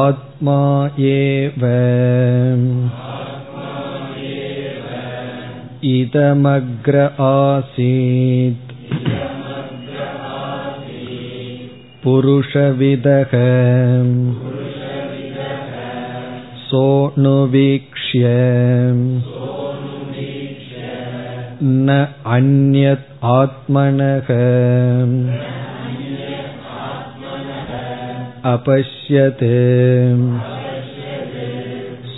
ஆத்மா ஏவ இதமக்ர ஆசீத் புருஷவிதஹ சோனுவீக்ஷ்ய ந அன்யத் ஆத்மனஹ அபஷ்யதே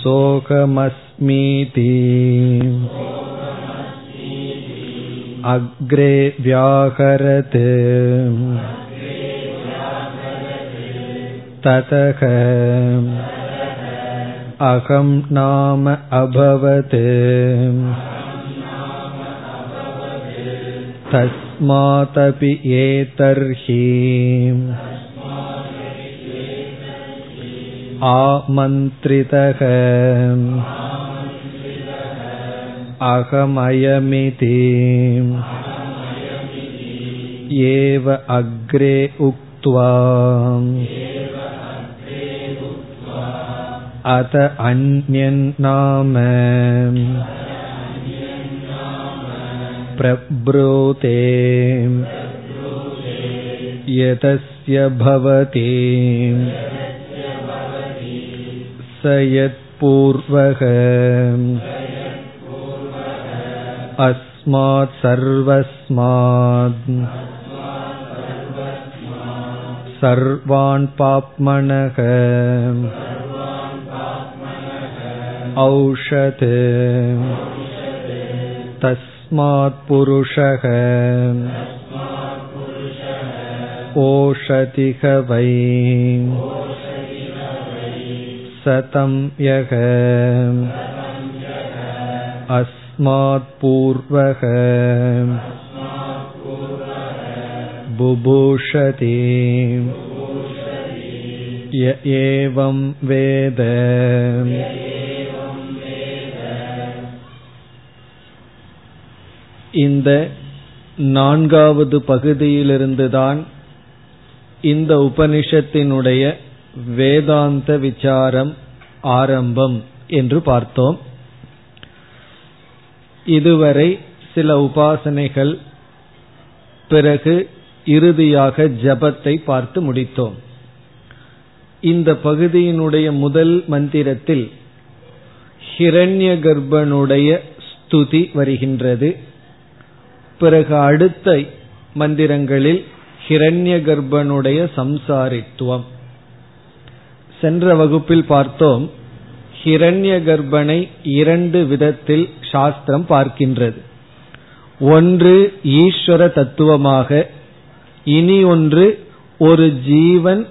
சோகமஸ்மீதி அக்ரே வியாகரதே ததக அகம் நாம அபவதே தஸ்மாதபி ஏதர்ஹி ஆமந்த்ரிதஹ அகமயமிதி ஏவ அக்ரே உக்த்வா அத அன்யன் நாம பிரப்ரோதே யதஸ்ய பவதி சயத் பூர்வஹ அஸ்மாத் சர்வஸ்மாத் சர்வான் பாப்மனஹ ஔஷதே தஸ்மாத் புருஷஹ ஓஷதிஹ வை சதம் யஹ அஸ்மாத் பூர்வஹ புபூஷதி ய ஏவம் வேத. இந்த நான்காவது பகுதியிலிருந்துதான் இந்த உபனிஷத்தினுடைய வேதாந்த விசாரம் ஆரம்பம் என்று பார்த்தோம். இதுவரை சில உபாசனைகள், பிறகு இறுதியாக ஜபத்தை பார்த்து முடித்தோம். இந்த பகுதியினுடைய முதல் மந்திரத்தில் ஹிரண்ய கர்ப்பனுடைய ஸ்துதி வருகின்றது. பிறகு அடுத்த மந்திரங்களில் ஹிரண்ய கர்ப்பனுடைய சம்சாரித்துவம். சென்ற வகுப்பில் பார்த்தோம், ஹிரண்ய கர்ப்பனை இரண்டு விதத்தில் சாஸ்திரம் பார்க்கின்றது. ஒன்று ஈஸ்வர தத்துவமாக, இனி ஒன்று ஒரு ஜீவன்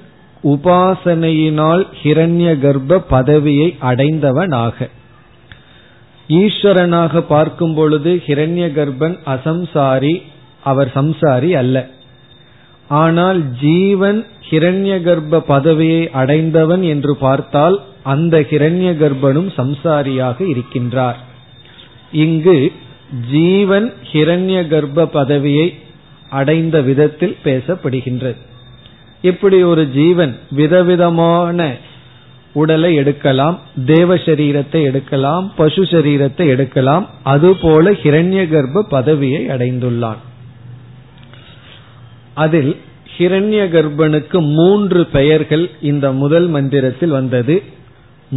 உபாசனையினால் ஹிரண்ய கர்ப்ப பதவியை அடைந்தவனாக. ஈஸ்வரனாக பார்க்கும் பொழுது ஹிரண்ய கர்ப்பன் அசம்சாரி, அவர் சம்சாரி அல்ல. ஆனால் ஜீவன் ஹிரண்ய கர்ப்ப பதவியை அடைந்தவன் என்று பார்த்தால் அந்த ஹிரண்ய கர்ப்பனும் சம்சாரியாக இருக்கின்றார். இங்கு ஜீவன் ஹிரண்ய கர்ப்ப பதவியை அடைந்த விதத்தில் பேசப்படுகின்றது. இப்படி ஒரு ஜீவன் விதவிதமான உடலை எடுக்கலாம், தேவ சரீரத்தை எடுக்கலாம், பசு சரீரத்தை எடுக்கலாம். அதுபோல ஹிரண்ய கர்ப்ப பதவியை அடைந்துள்ளான். அதில் ஹிரண்ய கர்ப்பனுக்கு மூன்று பெயர்கள் இந்த முதல் மந்திரத்தில் வந்தது.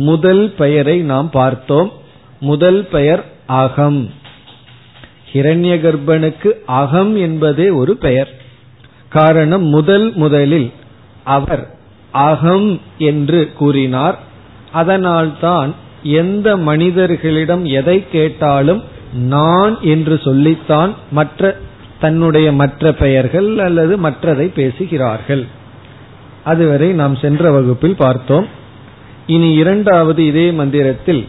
முதல் பெயரை நாம் பார்த்தோம். முதல் பெயர் அகம். ஹிரண்ய கர்ப்பனுக்கு அகம் என்பதே ஒரு பெயர். காரணம், முதலில் அவர் அகம் என்று கூறினார். அதனால்தான் எந்த மனிதர்களிடம் எதை கேட்டாலும் நான் என்று சொல்லித்தான் தன்னுடைய மற்ற பெயர்கள் அல்லது மற்றதை பேசுகிறார்கள். அதுவரை நாம் சென்ற வகுப்பில் பார்த்தோம். இனி இரண்டாவது இதே மந்திரத்தில்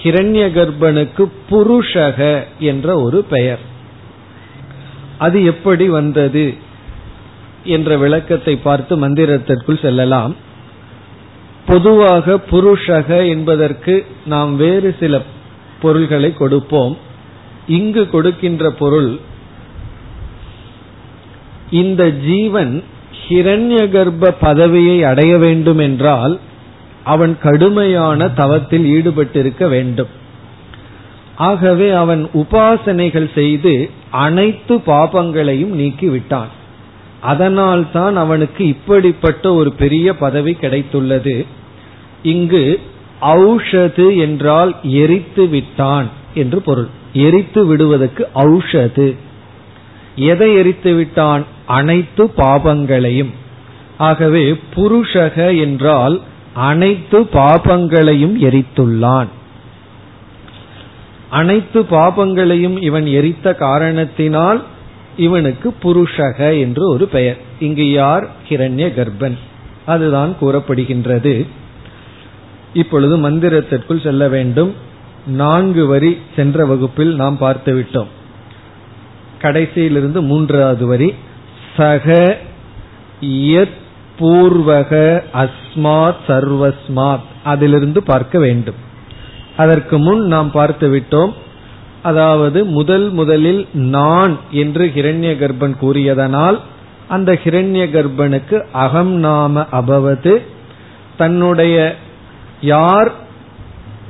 ஹிரண்ய கர்ப்பனுக்கு புருஷக என்ற ஒரு பெயர், அது எப்படி வந்தது என்ற விளக்கத்தை பார்த்து மந்திரத்திற்குள் செல்லலாம். பொதுவாக புருஷக என்பதற்கு நாம் வேறு சில பொருள்களை கொடுப்போம். இங்கு கொடுக்கின்ற பொருள், இந்த ஜீவன் ஹிரண்ய கர்ப்ப பதவியை அடைய வேண்டும் என்றால் அவன் கடுமையான தவத்தில் ஈடுபட்டிருக்க வேண்டும். ஆகவே அவன் உபாசனைகள் செய்து அனைத்து பாபங்களையும் நீக்கி விட்டான். அதனால் தான் அவனுக்கு இப்படிப்பட்ட ஒரு பெரிய பதவி கிடைத்துள்ளது. இங்கு ஔஷது என்றால் எரித்து விட்டான் என்று பொருள். எரித்து விடுவதற்கு ஔஷது. எதை எரித்து விட்டான்? அனைத்து பாபங்களையும். ஆகவே புருஷக என்றால் அனைத்து பாபங்களையும் எரித்துள்ளான். அனைத்து பாபங்களையும் இவன் எரித்த காரணத்தினால் இவனுக்கு புருஷக என்று ஒரு பெயர். இங்கு யார்? ஹிரண்ய கர்ப்பன். அதுதான் கூறப்படுகின்றது. இப்பொழுது மந்திரத்திற்குள் செல்ல வேண்டும். 4 வரி சென்ற வகுப்பில் நாம் பார்த்துவிட்டோம். கடைசியிலிருந்து 3வது வரி. சக யத் பூர்வக அஸ்மாத் சர்வஸ்மாத், அதிலிருந்து பார்க்க வேண்டும். அதற்கு முன் நாம் பார்த்துவிட்டோம். அதாவது முதலில் நான் என்று ஹிரண்ய கர்ப்பன் கூறியதனால் அந்த ஹிரண்ய கர்ப்பனுக்கு அகம் நாம அபவது. தன்னுடைய யார்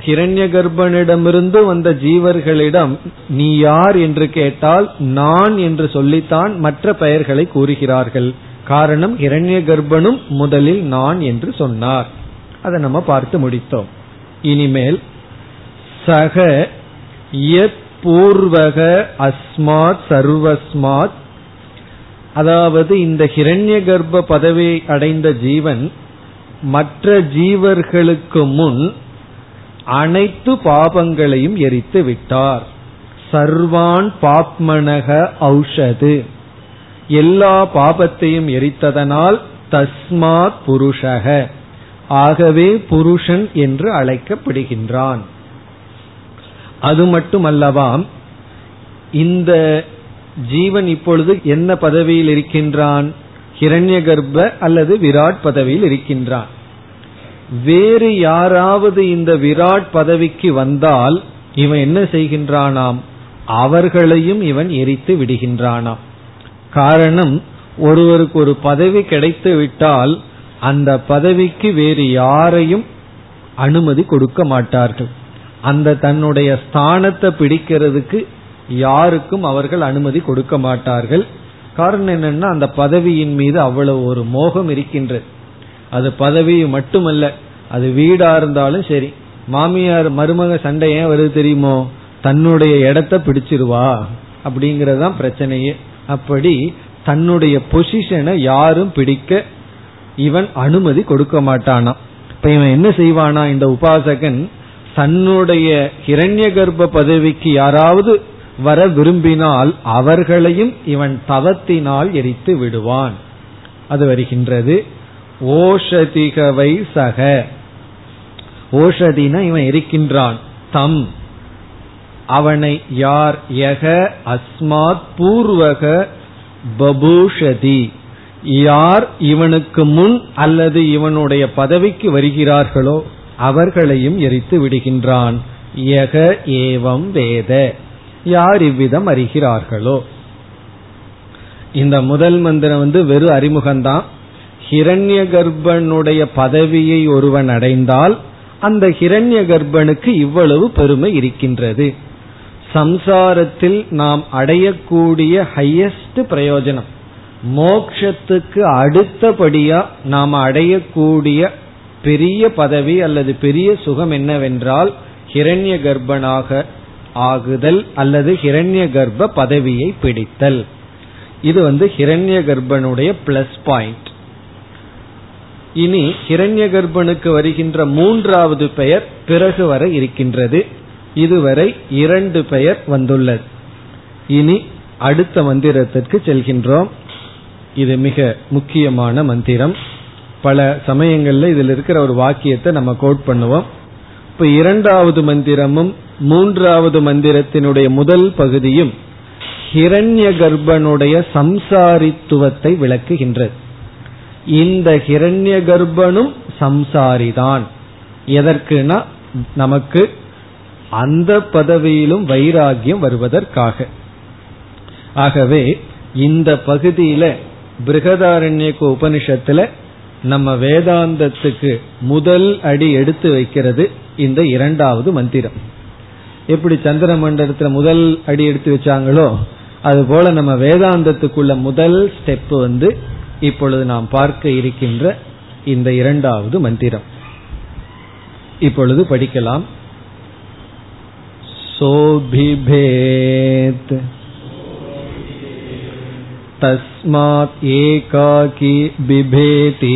ஹிரண்ய கர்ப்பனிடமிருந்து வந்த ஜீவர்களிடம் நீ யார் என்று கேட்டால் நான் என்று சொல்லித்தான் மற்ற பெயர்களை கூறுகிறார்கள். காரணம், ஹிரண்ய கர்ப்பனும் முதலில் நான் என்று சொன்னார். அதை நம்ம பார்த்து முடித்தோம். இனிமேல் சக யத் பூர்வக அஸ்மாத் சர்வஸ்மாத், அதாவது இந்த ஹிரண்ய கர்ப்ப பதவி அடைந்த ஜீவன் மற்ற ஜீவர்களுக்கு முன் அனைத்து பாபங்களையும் எரித்து விட்டார். சர்வான் பாப்மனக ஔஷது, எல்லா பாபத்தையும் எரித்ததனால் தஸ்மாத் புருஷக, ஆகவே புருஷன் என்று அழைக்கப்படுகின்றான். அது மட்டுமல்லவாம், இந்த ஜீவன் இப்பொழுது என்ன பதவியில் இருக்கின்றான்? ஹிரண்ய கர்ப்ப அல்லது விராட் பதவியில் இருக்கின்றான். வேறு யாராவது இந்த விராட் பதவிக்கு வந்தால் இவன் என்ன செய்கின்றானாம்? அவர்களையும் இவன் எரித்து விடுகின்றானாம். காரணம், ஒருவருக்கு ஒரு பதவி கிடைத்து விட்டால் அந்த பதவிக்கு வேறு யாரையும் அனுமதி கொடுக்க மாட்டார்கள். அந்த தன்னுடைய ஸ்தானத்தை பிடிக்கிறதுக்கு யாருக்கும் அவர்கள் அனுமதி கொடுக்க மாட்டார்கள். காரணம் என்னன்னா, அந்த பதவியின் மீது அவ்வளவு ஒரு மோகம் இருக்கின்றது. அது பதவி மட்டுமல்ல, அது வீடா இருந்தாலும் சரி. மாமியார் மருமக சண்டை ஏன் வருது தெரியுமோ? தன்னுடைய இடத்த பிடிச்சிருவா அப்படிங்கறதுதான் பிரச்சனையே. அப்படி தன்னுடைய பொசிஷனை யாரும் பிடிக்க இவன் அனுமதி கொடுக்க மாட்டானா. இப்ப இவன் என்ன செய்வானா? இந்த உபாசகன் தன்னுடைய ஹிரண்ய கர்ப்ப பதவிக்கு யாராவது வர விரும்பினால் அவர்களையும் இவன் தவத்தினால் எரித்து விடுவான். அது வருகின்றது. ஓஷதிகவை சக, ஓஷதினா இவன் எரிக்கின்றான். தம், அவனை யார்? யக அஸ்மாத் பூர்வக பபூஷதி, யார் இவனுக்கு முன் அல்லது இவனுடைய பதவிக்கு வருகிறார்களோ அவர்களையும் எரித்து விடுகின்றான். யக ஏவம் வேத, யார் இவ்விதம் அறிகிறார்களோ. இந்த முதல் மந்திரம் வெறும் அறிமுகம்தான். ஹிரண்ய கர்ப்பனுடைய பதவியை ஒருவன் அடைந்தால் அந்த ஹிரண்ய கர்ப்பனுக்கு இவ்வளவு பெருமை இருக்கின்றது. சம்சாரத்தில் நாம் அடையக்கூடிய ஹையஸ்ட் பிரயோஜனம், மோட்சத்துக்கு அடுத்தபடியா நாம் அடையக்கூடிய பெரிய பதவி அல்லது பெரிய சுகம் என்னவென்றால் ஹிரண்ய கர்ப்பனாக ஆகுதல் அல்லது ஹிரண்ய கர்ப்ப பதவியை பிடித்தல். இது ஹிரண்ய கர்ப்பனுடைய பிளஸ் பாயிண்ட். இனி ஹிரண்ய கர்ப்பனுக்கு வருகின்ற 3வது பெயர் பிறகு வர இருக்கின்றது. இதுவரை 2 பெயர் வந்துள்ளது. இனி அடுத்த மந்திரத்திற்கு செல்கின்றோம். இது மிக முக்கியமான மந்திரம். பல சமயங்கள்ல இதில் இருக்கிற ஒரு வாக்கியத்தை நம்ம கோட் பண்ணுவோம். இப்ப 2வது மந்திரமும் 3வது மந்திரத்தினுடைய முதல் பகுதியும் ஹிரண்ய கர்ப்பனுடைய சம்சாரித்துவத்தை விளக்குகின்றது. இந்த ஹிரண்ய கர்ப்பனும் சம்சாரிதான். எதற்குனா நமக்கு அந்த பதவியிலும் வைராகியம் வருவதற்காக. ஆகவே இந்த பகுதியில பிருகதாரண்யக உபனிஷத்துல நம்ம வேதாந்தத்துக்கு முதல் அடி எடுத்து வைக்கிறது இந்த இரண்டாவது மந்திரம். எப்படி சந்திர மண்டலத்துல முதல் அடி எடுத்து வச்சாங்களோ அதுபோல நம்ம வேதாந்தத்துக்குள்ள முதல் ஸ்டெப் இப்பொழுது நாம் பார்க்க இருக்கின்ற இந்த இரண்டாவது மந்திரம் இப்பொழுது படிக்கலாம். சோபிபேத் தஸ்மாத் ஏகாகி பிபேதி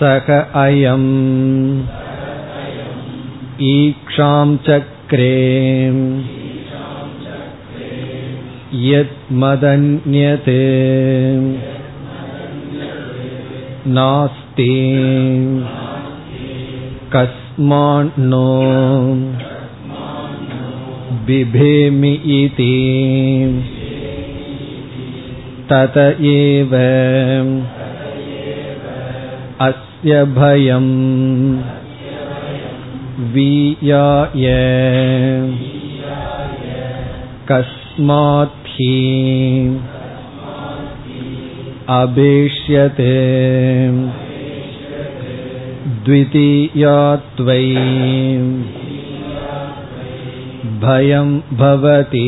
சக அயம் ஈக்ஷாம் சக்ரேம் யத் மதன்யதே நாஸ்தி கஸ்மான்னோ பிபேமி இதி தத ஏவ அஸ்ய பயம் வியாய கஸ்மாத்ஹி அபேஷ்யதே த்விதீயாத்வை பயம் பவதி.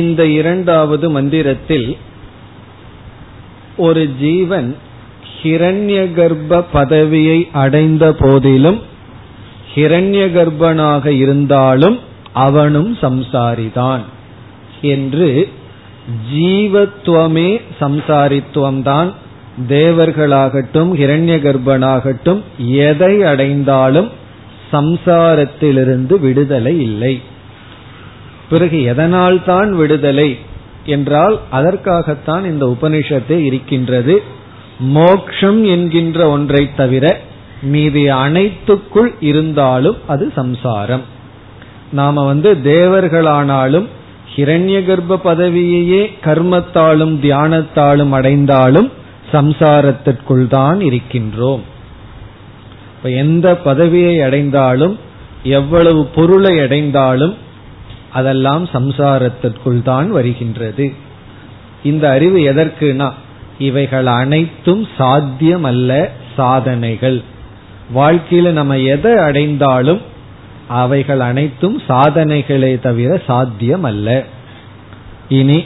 இந்த இரண்டாவது மந்திரத்தில் ஒரு ஜீவன் ஹிரண்ய கர்ப்ப பதவியை அடைந்த போதிலும் ஹிரண்ய கர்ப்பனாக இருந்தாலும் அவனும் சம்சாரிதான் என்று ஜீவத்துவமே சம்சாரித்துவம்தான். தேவர்களாகட்டும் ஹிரண்ய கர்ப்பனாகட்டும் எதை அடைந்தாலும் சம்சாரத்திலிருந்து விடுதலை இல்லை. பிறகு எதனால் தான் விடுதலை என்றால் அதற்காகத்தான் இந்த உபனிஷத்து இருக்கின்றது. மோக்ஷம் என்கின்ற ஒன்றை தவிர மீதி அனைத்துக்குள் இருந்தாலும் அது சம்சாரம். நாம தேவர்களானாலும் ஹிரண்ய கர்ப்ப பதவியையே கர்மத்தாலும் தியானத்தாலும் அடைந்தாலும் சம்சாரத்திற்குள் தான் இருக்கின்றோம். இப்ப எந்த பதவியை அடைந்தாலும் எவ்வளவு பொருளை அடைந்தாலும் அதெல்லாம் சம்சாரத்திற்குள் தான் வருகின்றது. இந்த அறிவு எதற்குனா இவைகள் அனைத்தும் சாத்தியமல்ல சாதனைகள். வாழ்க்கையில நம்ம எதை அடைந்தாலும் அவைகள் அனைத்தும் சாதனைகளே தவிர சாத்தியமல்ல. இனி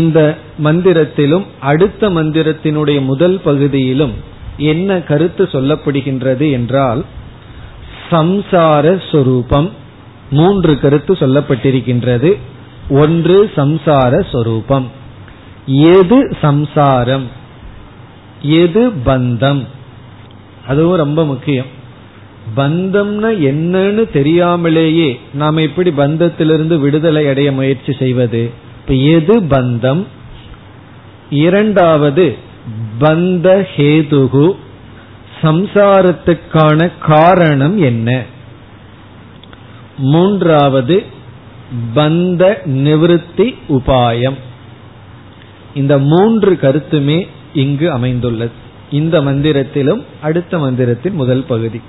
இந்த மந்திரத்திலும் அடுத்த மந்திரத்தினுடைய முதல் பகுதியிலும் என்ன கருத்து சொல்லப்படுகின்றது என்றால் சம்சார சொரூபம். மூன்று கருத்து சொல்லப்பட்டிருக்கின்றது. ஒன்று சம்சார சொரூபம், எது சம்சாரம் எது பந்தம், அதுவும் ரொம்ப முக்கியம். பந்தம்னா என்னன்னு தெரியாமலேயே நாம எப்படி பந்தத்திலிருந்து விடுதலை அடைய முயற்சி செய்வது? இப்ப எது பந்தம்? இரண்டாவது பந்த ஹேதுகு, சம்சாரத்துக்கான காரணம் என்ன? மூன்றாவது பந்த நிவர்த்தி உபாயம். இந்த மூன்று கருத்துமே இங்கு அமைந்துள்ளது இந்த மந்திரத்திலும் அடுத்த மந்திரத்தின் முதல் பகுதி.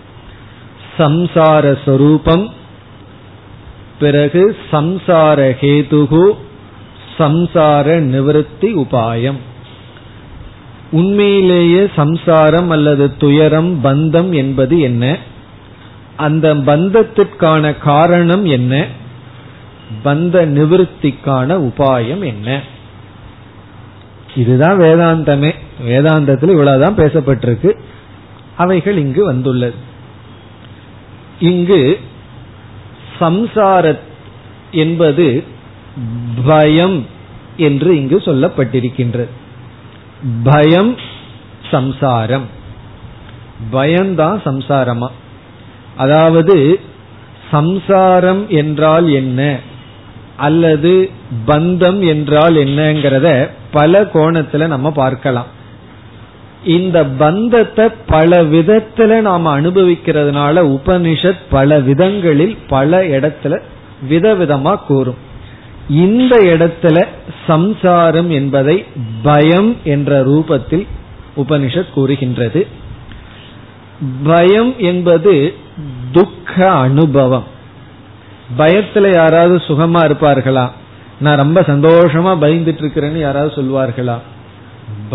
சம்சார சொரூபம், பிறகு சம்சார ஹேதுகு, சம்சார நிவர்த்தி உபாயம். உண்மையிலேயே சம்சாரம் அல்லது துயரம் பந்தம் என்பது என்ன? அந்த பந்தத்திற்கான காரணம் என்ன? பந்த நிவர்த்திக்கான உபாயம் என்ன? இதுதான் வேதாந்தமே. வேதாந்தத்தில் இவ்வளவுதான் பேசப்பட்டிருக்கு, அவைகள் இங்கு வந்துள்ளது. இங்கு சம்சார என்பது பயம் என்று இங்கு சொல்லப்பட்டிருக்கின்றது. பயம் சம்சாரம், பயம்தான் சம்சாரமா? அதாவது சம்சாரம் என்றால் என்ன அல்லது பந்தம் என்றால் என்னங்கிறத பல கோணத்துல நம்ம பார்க்கலாம். இந்த பந்தத்தை பல விதத்துல நாம அனுபவிக்கிறதுனால உபனிஷத் பல விதங்களில் பல இடத்துல விதவிதமா கூறும். இந்த இடத்துல சம்சாரம் என்பதை பயம் என்ற ரூபத்தில் உபனிஷத் கூறுகின்றது. பயம் என்பது துக்க அனுபவம். பயத்துல யாராவது சுகமா இருப்பார்களா? நான் ரொம்ப சந்தோஷமா பயந்துட்டு இருக்கிறேன்னு யாராவது சொல்வார்களா?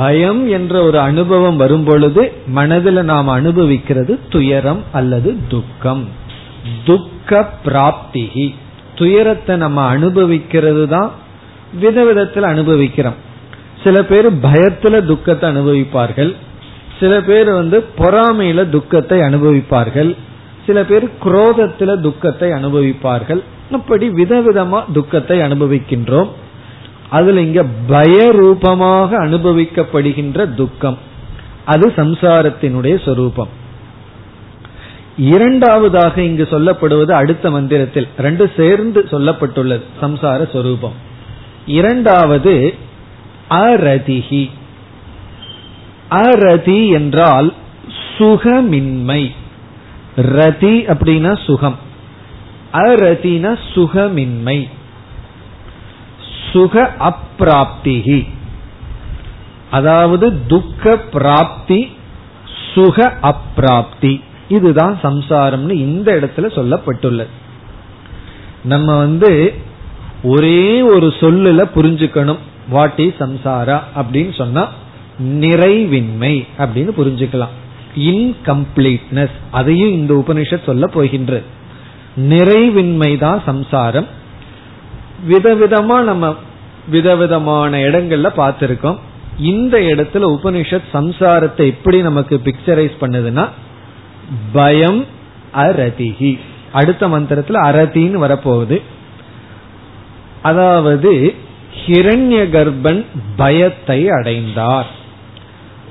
பயம் என்ற ஒரு அனுபவம் வரும் பொழுது மனதில் நாம் அனுபவிக்கிறது துயரம் அல்லது துக்கம். துக்க பிராப்திகி, துயரத்தை நம்ம அனுபவிக்கிறது தான். விதவிதத்தில் அனுபவிக்கிறோம். சில பேர் பயத்துல துக்கத்தை அனுபவிப்பார்கள், சில பேர் பொறாமையில துக்கத்தை அனுபவிப்பார்கள், சில பேர் குரோதத்துல துக்கத்தை அனுபவிப்பார்கள். இப்படி விதவிதமா துக்கத்தை அனுபவிக்கின்றோம். அதுல இங்க பய ரூபமாக அனுபவிக்கப்படுகின்ற துக்கம் அது சம்சாரத்தினுடைய சொரூபம். இரண்டாவதாக இங்கு சொல்லப்படுவது அடுத்த மந்திரத்தில் ரெண்டு சேர்ந்து சொல்லப்பட்டுள்ளது சம்சார சொரூபம். இரண்டாவது அரதிஹி. அரதி என்றால் சுகமின்மை. ரதி அப்படின்னா சுகம், அரதினா சுகமின்மை. சுக அப்பிராப்திகி, அதாவது துக்க பிராப்தி, சுக அப்பிராப்தி, இதுதான் சம்சாரம்னு இந்த இடத்துல சொல்லப்பட்டுள்ளது. நம்ம ஒரே ஒரு சொல்லுல புரிஞ்சுக்கணும் வாட் இஸ் சம்சாரா அப்படின்னு சொன்னா நிறைவின்மை அப்படின்னு புரிஞ்சுக்கலாம். இன்கம்ப்ளீட்னஸ், அதையும் இந்த உபனிஷத் சொல்ல போகின்றது. நிறைவின்மை தான் சம்சாரம். விதவிதமா நம்ம விதவிதமான இடங்கள்ல பார்த்திருக்கோம். இந்த இடத்துல உபனிஷத் சம்சாரத்தை எப்படி நமக்கு பிக்சரைஸ் பண்ணுதுன்னா பயம் அரதிஹி. அடுத்த மந்திரத்துல அரதின்னு வரப்போகுது. அதாவது ஹிரண்ய கர்ப்பன் பயத்தை அடைந்தார்.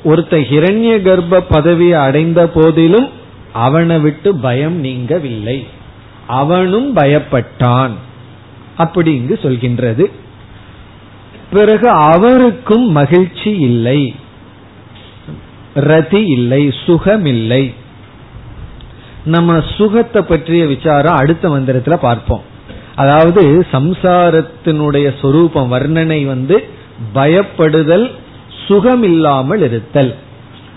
ஒருத்த ஹிரண்ய கர்ப்ப பதவியை அடைந்த போதிலும் அவனை விட்டு பயம் நீங்கவில்லை, அவனும் பயப்பட்டான் அப்படி இங்கு சொல்கின்றது. பிறகு அவருக்கும் மகிழ்ச்சி இல்லை, ரதி இல்லை, சுகமில்லை. நம்ம சுகத்தை பற்றிய விசாரம் அடுத்த மந்திரத்துல பார்ப்போம். அதாவது சம்சாரத்தினுடைய சொரூபம் வர்ணனை பயப்படுதல், சுகம் இல்லாமல் இருத்தல்,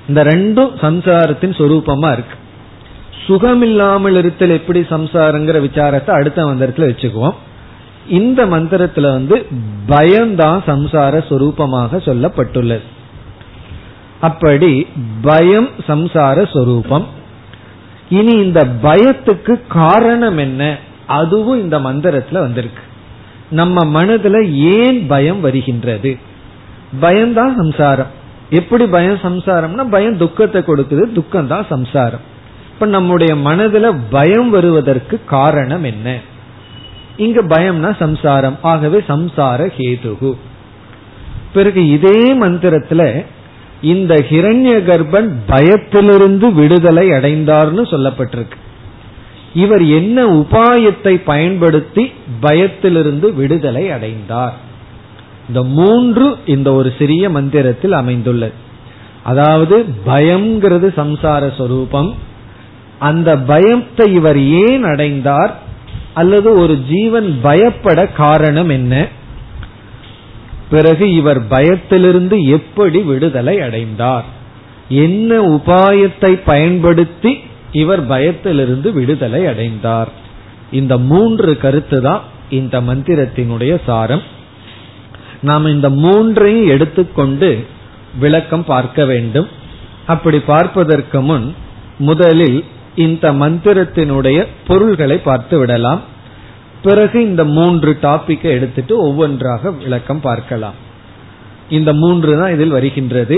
இந்த ரெண்டும் சம்சாரத்தின் சொரூபமா இருக்கு. சுகம் இல்லாமல் இருத்தல் எப்படி சம்சாரங்கிற விசாரத்தை அடுத்த மந்திரத்துல வச்சுக்குவோம். இந்த மந்திரத்துல பயம்தான் சம்சார சொரூபமாக சொல்லப்பட்டுள்ளது. அப்படி பயம் சம்சார சொரூபம். இனி இந்த பயத்துக்கு காரணம் என்ன, அதுவும் இந்த மந்திரத்துல வந்திருக்கு. நம்ம மனதுல ஏன் பயம் வருகின்றது? பயம்தான் சம்சாரம். எப்படி பயம் சம்சாரம்னா, பயம் துக்கத்தை கொடுக்குது, துக்கம் தான் சம்சாரம். இப்ப நம்முடைய மனதுல பயம் வருவதற்கு காரணம் என்ன? இங்க பயம்னா சம்சாரம், ஆகவே சம்சார ஹேதுகு. பிறகு இதே மந்திரத்துல இந்த ஹிரண்ய கர்ப்பன் பயத்திலிருந்து விடுதலை அடைந்தார்னு சொல்லப்பட்டிருக்கு. இவர் என்ன உபாயத்தை பயன்படுத்தி பயத்திலிருந்து விடுதலை அடைந்தார்? இந்த மூன்று இந்த ஒரு சிறிய மந்திரத்தில் அமைந்துள்ளது. அதாவது பயம்ங்கிறது சம்சார சொரூபம். அந்த பயத்தை இவர் ஏன் அடைந்தார், அல்லது ஒரு ஜீவன் பயப்பட காரணம் என்ன, பிறகு இவர் பயத்திலிருந்து எப்படி விடுதலை அடைந்தார், என்ன உபாயத்தை பயன்படுத்தி இவர் பயத்திலிருந்து விடுதலை அடைந்தார், இந்த மூன்று கருத்து தான் இந்த மந்திரத்தினுடைய சாரம். நாம் இந்த மூன்றையும் எடுத்துக்கொண்டு விளக்கம் பார்க்க வேண்டும். அப்படி பார்ப்பதற்கு முன் முதலில் இந்த மந்திரத்தினுடைய பொருள்களை பார்த்து விடலாம். பிறகு இந்த மூன்று டாபிக்கை எடுத்துட்டு ஒவ்வொன்றாக விளக்கம் பார்க்கலாம். இந்த மூன்று தான் இதில் வருகின்றது.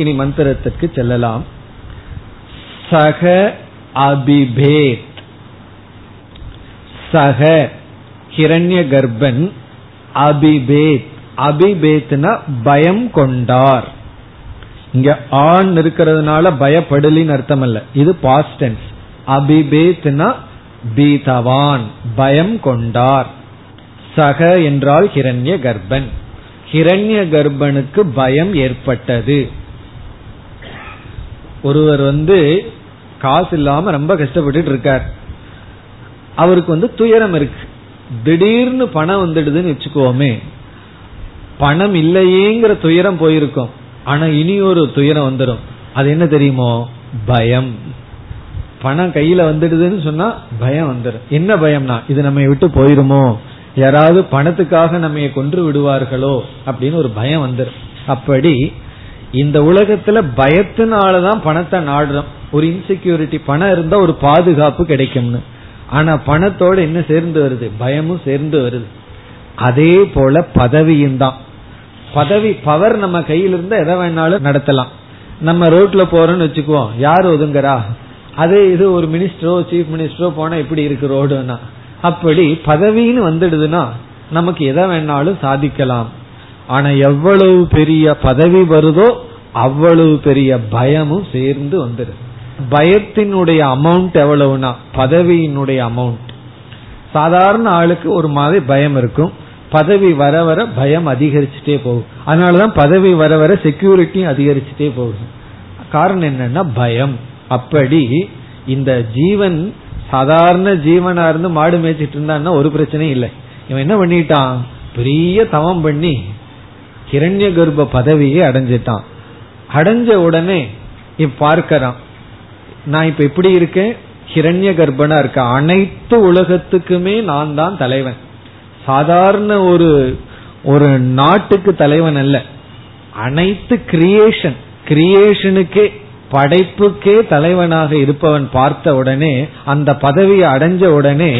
இனி மந்திரத்திற்கு செல்லலாம். சக அபிபேத். சக ஹிரண்ய கர்ப்பன், அபிபேத், அபிபேத்னா பயம் கொண்டார். இங்க ஆண் இருக்கிறதுனால பயப்படலின்னு அர்த்தம் அல்ல, இது பாஸ்ட் டென்ஸ். அபிபேத்னா பீதவான், பயம் கொண்டார். சக என்றால் ஹிரண்ய கர்ப்பன், ஹிரண்ய கர்ப்பனுக்கு பயம் ஏற்பட்டது. ஒருவர் காசு இல்லாம ரொம்ப கஷ்டப்பட்டு இருக்கார், அவருக்கு துயரம் இருக்கு. திடீர்னு பணம் வந்துடுதுன்னு வச்சுக்கோமே, பணம் இல்லையேங்கிற துயரம் போயிருக்கும். ஆனா இனி ஒரு துயரம் வந்துடும், அது என்ன தெரியுமோ, பயம். பணம் கையில வந்துடுதுன்னு சொன்னா பயம் வந்துடும். என்ன பயம்னா இது நம்ம விட்டு போயிருமோ, யாராவது பணத்துக்காக நம்ம கொன்று விடுவார்களோ அப்படின்னு ஒரு பயம் வந்துடும். அப்படி இந்த உலகத்துல பயத்தினாலதான் பணத்தை நாடுறோம். ஒரு இன்செக்யூரிட்டி, பணம் இருந்தா ஒரு பாதுகாப்பு கிடைக்கும்னு. ஆனா பணத்தோட என்ன சேர்ந்து வருது? பயமும் சேர்ந்து வருது. அதே போல பதவியும் தான். பதவி பவர் நம்ம கையில இருந்தா எதை வேணாலும் நடத்தலாம். நம்ம ரோட்ல போறோம்னு வச்சுக்குவோம், யார் ஒதுங்கறா? அதே இது ஒரு மினிஸ்டரோ சீஃப் மினிஸ்டரோ போனா இப்படி இருக்கு ரோடுன்னா. அப்படி பதவின்னு வந்துடுதுன்னா நமக்கு எதை வேணாலும் சாதிக்கலாம். ஆனா எவ்வளவு பெரிய பதவி வருதோ அவ்வளவு பெரிய பயமும் சேர்ந்து வந்துடுது. பயத்தினுடைய அமௌண்ட் எவ்வளவுனா பதவியினுடைய அமௌண்ட். சாதாரண ஆளுக்கு ஒரு மாதிரி பயம் இருக்கும், பதவி வர வர பயம் அதிகரிச்சுட்டே போகும். அதனாலதான் பதவி வர வர செக்யூரிட்டியும் அதிகரிச்சுட்டே போகுது. காரணம் என்னன்னா பயம். அப்படி இந்த ஜீவன் சாதாரண ஜீவனா இருந்து மாடு மேய்ச்சிட்டு இருந்தான்னா ஒரு பிரச்சனையும் இல்லை. இவன் என்ன பண்ணிட்டான்? பெரிய தவம் பண்ணி கிரண்ய கர்ப்ப பதவியை அடைஞ்சிட்டான். அடைஞ்ச உடனே பார்க்கறான், நான் இப்ப எப்படி இருக்கேன்? ஹிரண்ய கர்ப்பனா இருக்க. அனைத்து உலகத்துக்குமே நான் தான் தலைவன். சாதாரண ஒரு நாட்டுக்கு தலைவன் அல்ல, அனைத்து கிரியேஷனுக்கே படைப்புக்கே தலைவனாக இருப்பவன். பார்த்த உடனே அந்த பதவியை அடைஞ்ச உடனே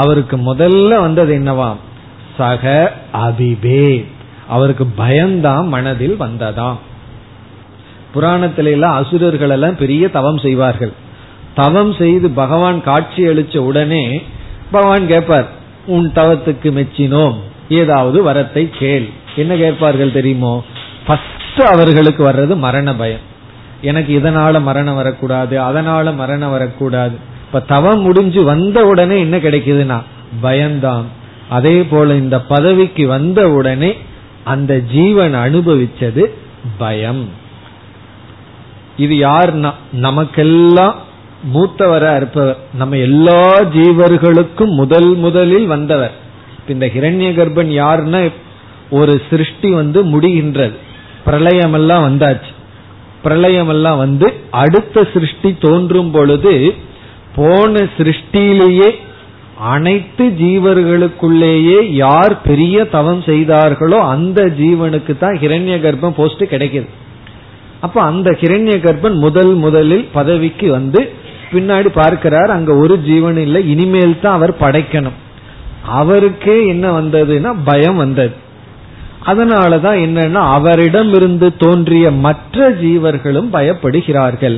அவருக்கு முதல்ல வந்தது என்னவாம்? சக அபிபே. அவருக்கு பயம்தான் மனதில் வந்ததாம். புராணத்தில எல்லாம் அசுரர்கள் எல்லாம் பெரிய தவம் செய்வார்கள். தவம் செய்து பகவான் காட்சி அளிச்ச உடனே பகவான் கேட்பார், உன் தவத்துக்கு மெச்சினோம், ஏதாவது வரத்தை கேள். என்ன கேட்பார்கள் தெரியுமோ? ஃபர்ஸ்ட் அவர்களுக்கு வர்றது மரண பயம். எனக்கு இதனால மரணம் வரக்கூடாது, அதனால மரணம் வரக்கூடாது. இப்ப தவம் முடிஞ்சு வந்த உடனே என்ன கிடைக்குதுன்னா பயம்தான். அதே போல இந்த பதவிக்கு வந்த உடனே அந்த ஜீவன் அனுபவிச்சது பயம். இது யாருன்னா நமக்கெல்லாம் மூத்தவரா இருப்பவர், நம்ம எல்லா ஜீவர்களுக்கும் முதலில் வந்தவர். இந்த ஹிரண்ய கர்ப்பன் யாருன்னா, ஒரு சிருஷ்டி முடிகின்றது, பிரளயமெல்லாம் வந்தாச்சு. பிரளயமெல்லாம் வந்து அடுத்த சிருஷ்டி தோன்றும் பொழுது போன சிருஷ்டியிலேயே அனைத்து ஜீவர்களுக்குள்ளேயே யார் பெரிய தவம் செய்தார்களோ அந்த ஜீவனுக்கு தான் ஹிரண்ய கர்ப்பம் போஸ்ட் கிடைக்கிது. அப்ப அந்த ஹிரண்ய கர்ப்பன் முதலில் பதவிக்கு வந்து பின்னாடி பார்க்கிறார், அங்க ஒரு ஜீவன் இல்லை, இனிமேல் தான் அவர் படைக்கணும். அவருக்கே என்ன வந்ததுன்னா பயம் வந்தது. அதனாலதான் என்னன்னா அவரிடம் இருந்து தோன்றிய மற்ற ஜீவர்களும் பயப்படுகிறார்கள்.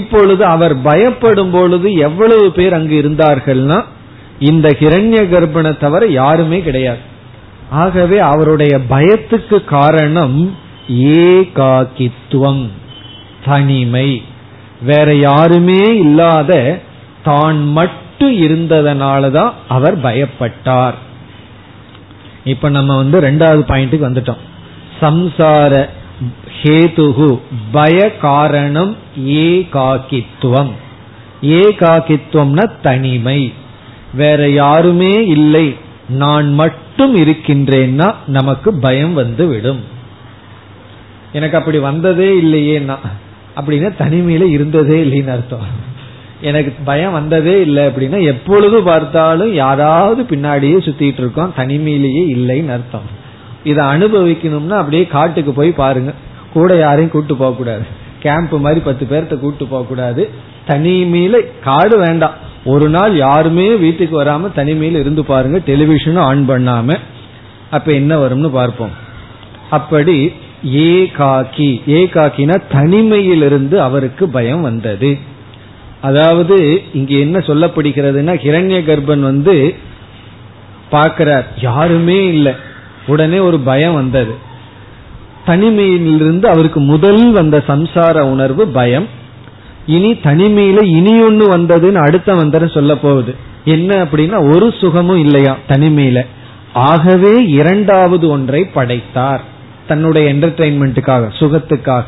இப்பொழுது அவர் பயப்படும் பொழுது எவ்வளவு பேர் அங்கு இருந்தார்கள்னா இந்த ஹிரண்ய கர்ப்பனை தவிர யாருமே கிடையாது. ஆகவே அவருடைய பயத்துக்கு காரணம் ஏகாகித்துவம், தனிமை. வேற யாருமே இல்லாத தான் மட்டும் இருந்ததனாலதான் அவர் பயப்பட்டார். இப்ப நம்ம ரெண்டாவது பாயிண்ட்டுக்கு வந்துட்டோம். சம்சார ஹேதுகு பய காரணம் ஏகாகித்துவம். ஏகாகித்துவம்னா தனிமை. வேற யாருமே இல்லை, நான் மட்டும் இருக்கின்றேன்னா நமக்கு பயம் வந்து விடும். எனக்கு அப்படி வந்ததே இல்லையேன்னா அப்படின்னா தனிமையில இருந்ததே இல்லைன்னு அர்த்தம். எனக்கு பயம் வந்ததே இல்லை அப்படின்னா எப்பொழுது பார்த்தாலும் யாராவது பின்னாடியே சுத்திட்டு இருக்கோம், தனிமையிலேயே இல்லைன்னு அர்த்தம். இதை அனுபவிக்கணும்னா அப்படியே காட்டுக்கு போய் பாருங்க. கூட யாரையும் கூப்பிட்டு போக கூடாது, கேம்ப் மாதிரி 10 பேர்த்த கூப்பிட்டு போக கூடாது. தனிமையில காடு வேண்டாம், ஒரு நாள் யாருமே வீட்டுக்கு வராம தனிமையில இருந்து பாருங்க, டெலிவிஷனும் ஆன் பண்ணாம. அப்ப என்ன வரும்னு பார்ப்போம். அப்படி ஏகாக்கினா தனிமையிலிருந்து அவருக்கு பயம் வந்தது. அதாவது இங்க என்ன சொல்லப்படுகிறதுனா ஹிரண்ய கர்ப்பன் பார்க்கிறார், யாருமே இல்லை, உடனே ஒரு பயம் வந்தது. தனிமையிலிருந்து அவருக்கு முதல் வந்த சம்சார உணர்வு பயம். இனி தனிமையில இனி ஒண்ணு வந்ததுன்னு அடுத்த மந்திரம் சொல்ல போகுது. என்ன அப்படின்னா ஒரு சுகமும் இல்லையா தனிமையில. ஆகவே இரண்டாவது ஒன்றை படைத்தார் தன்னுடைய என்டர்டெயின்மெண்ட்டுக்காக, சுகத்துக்காக.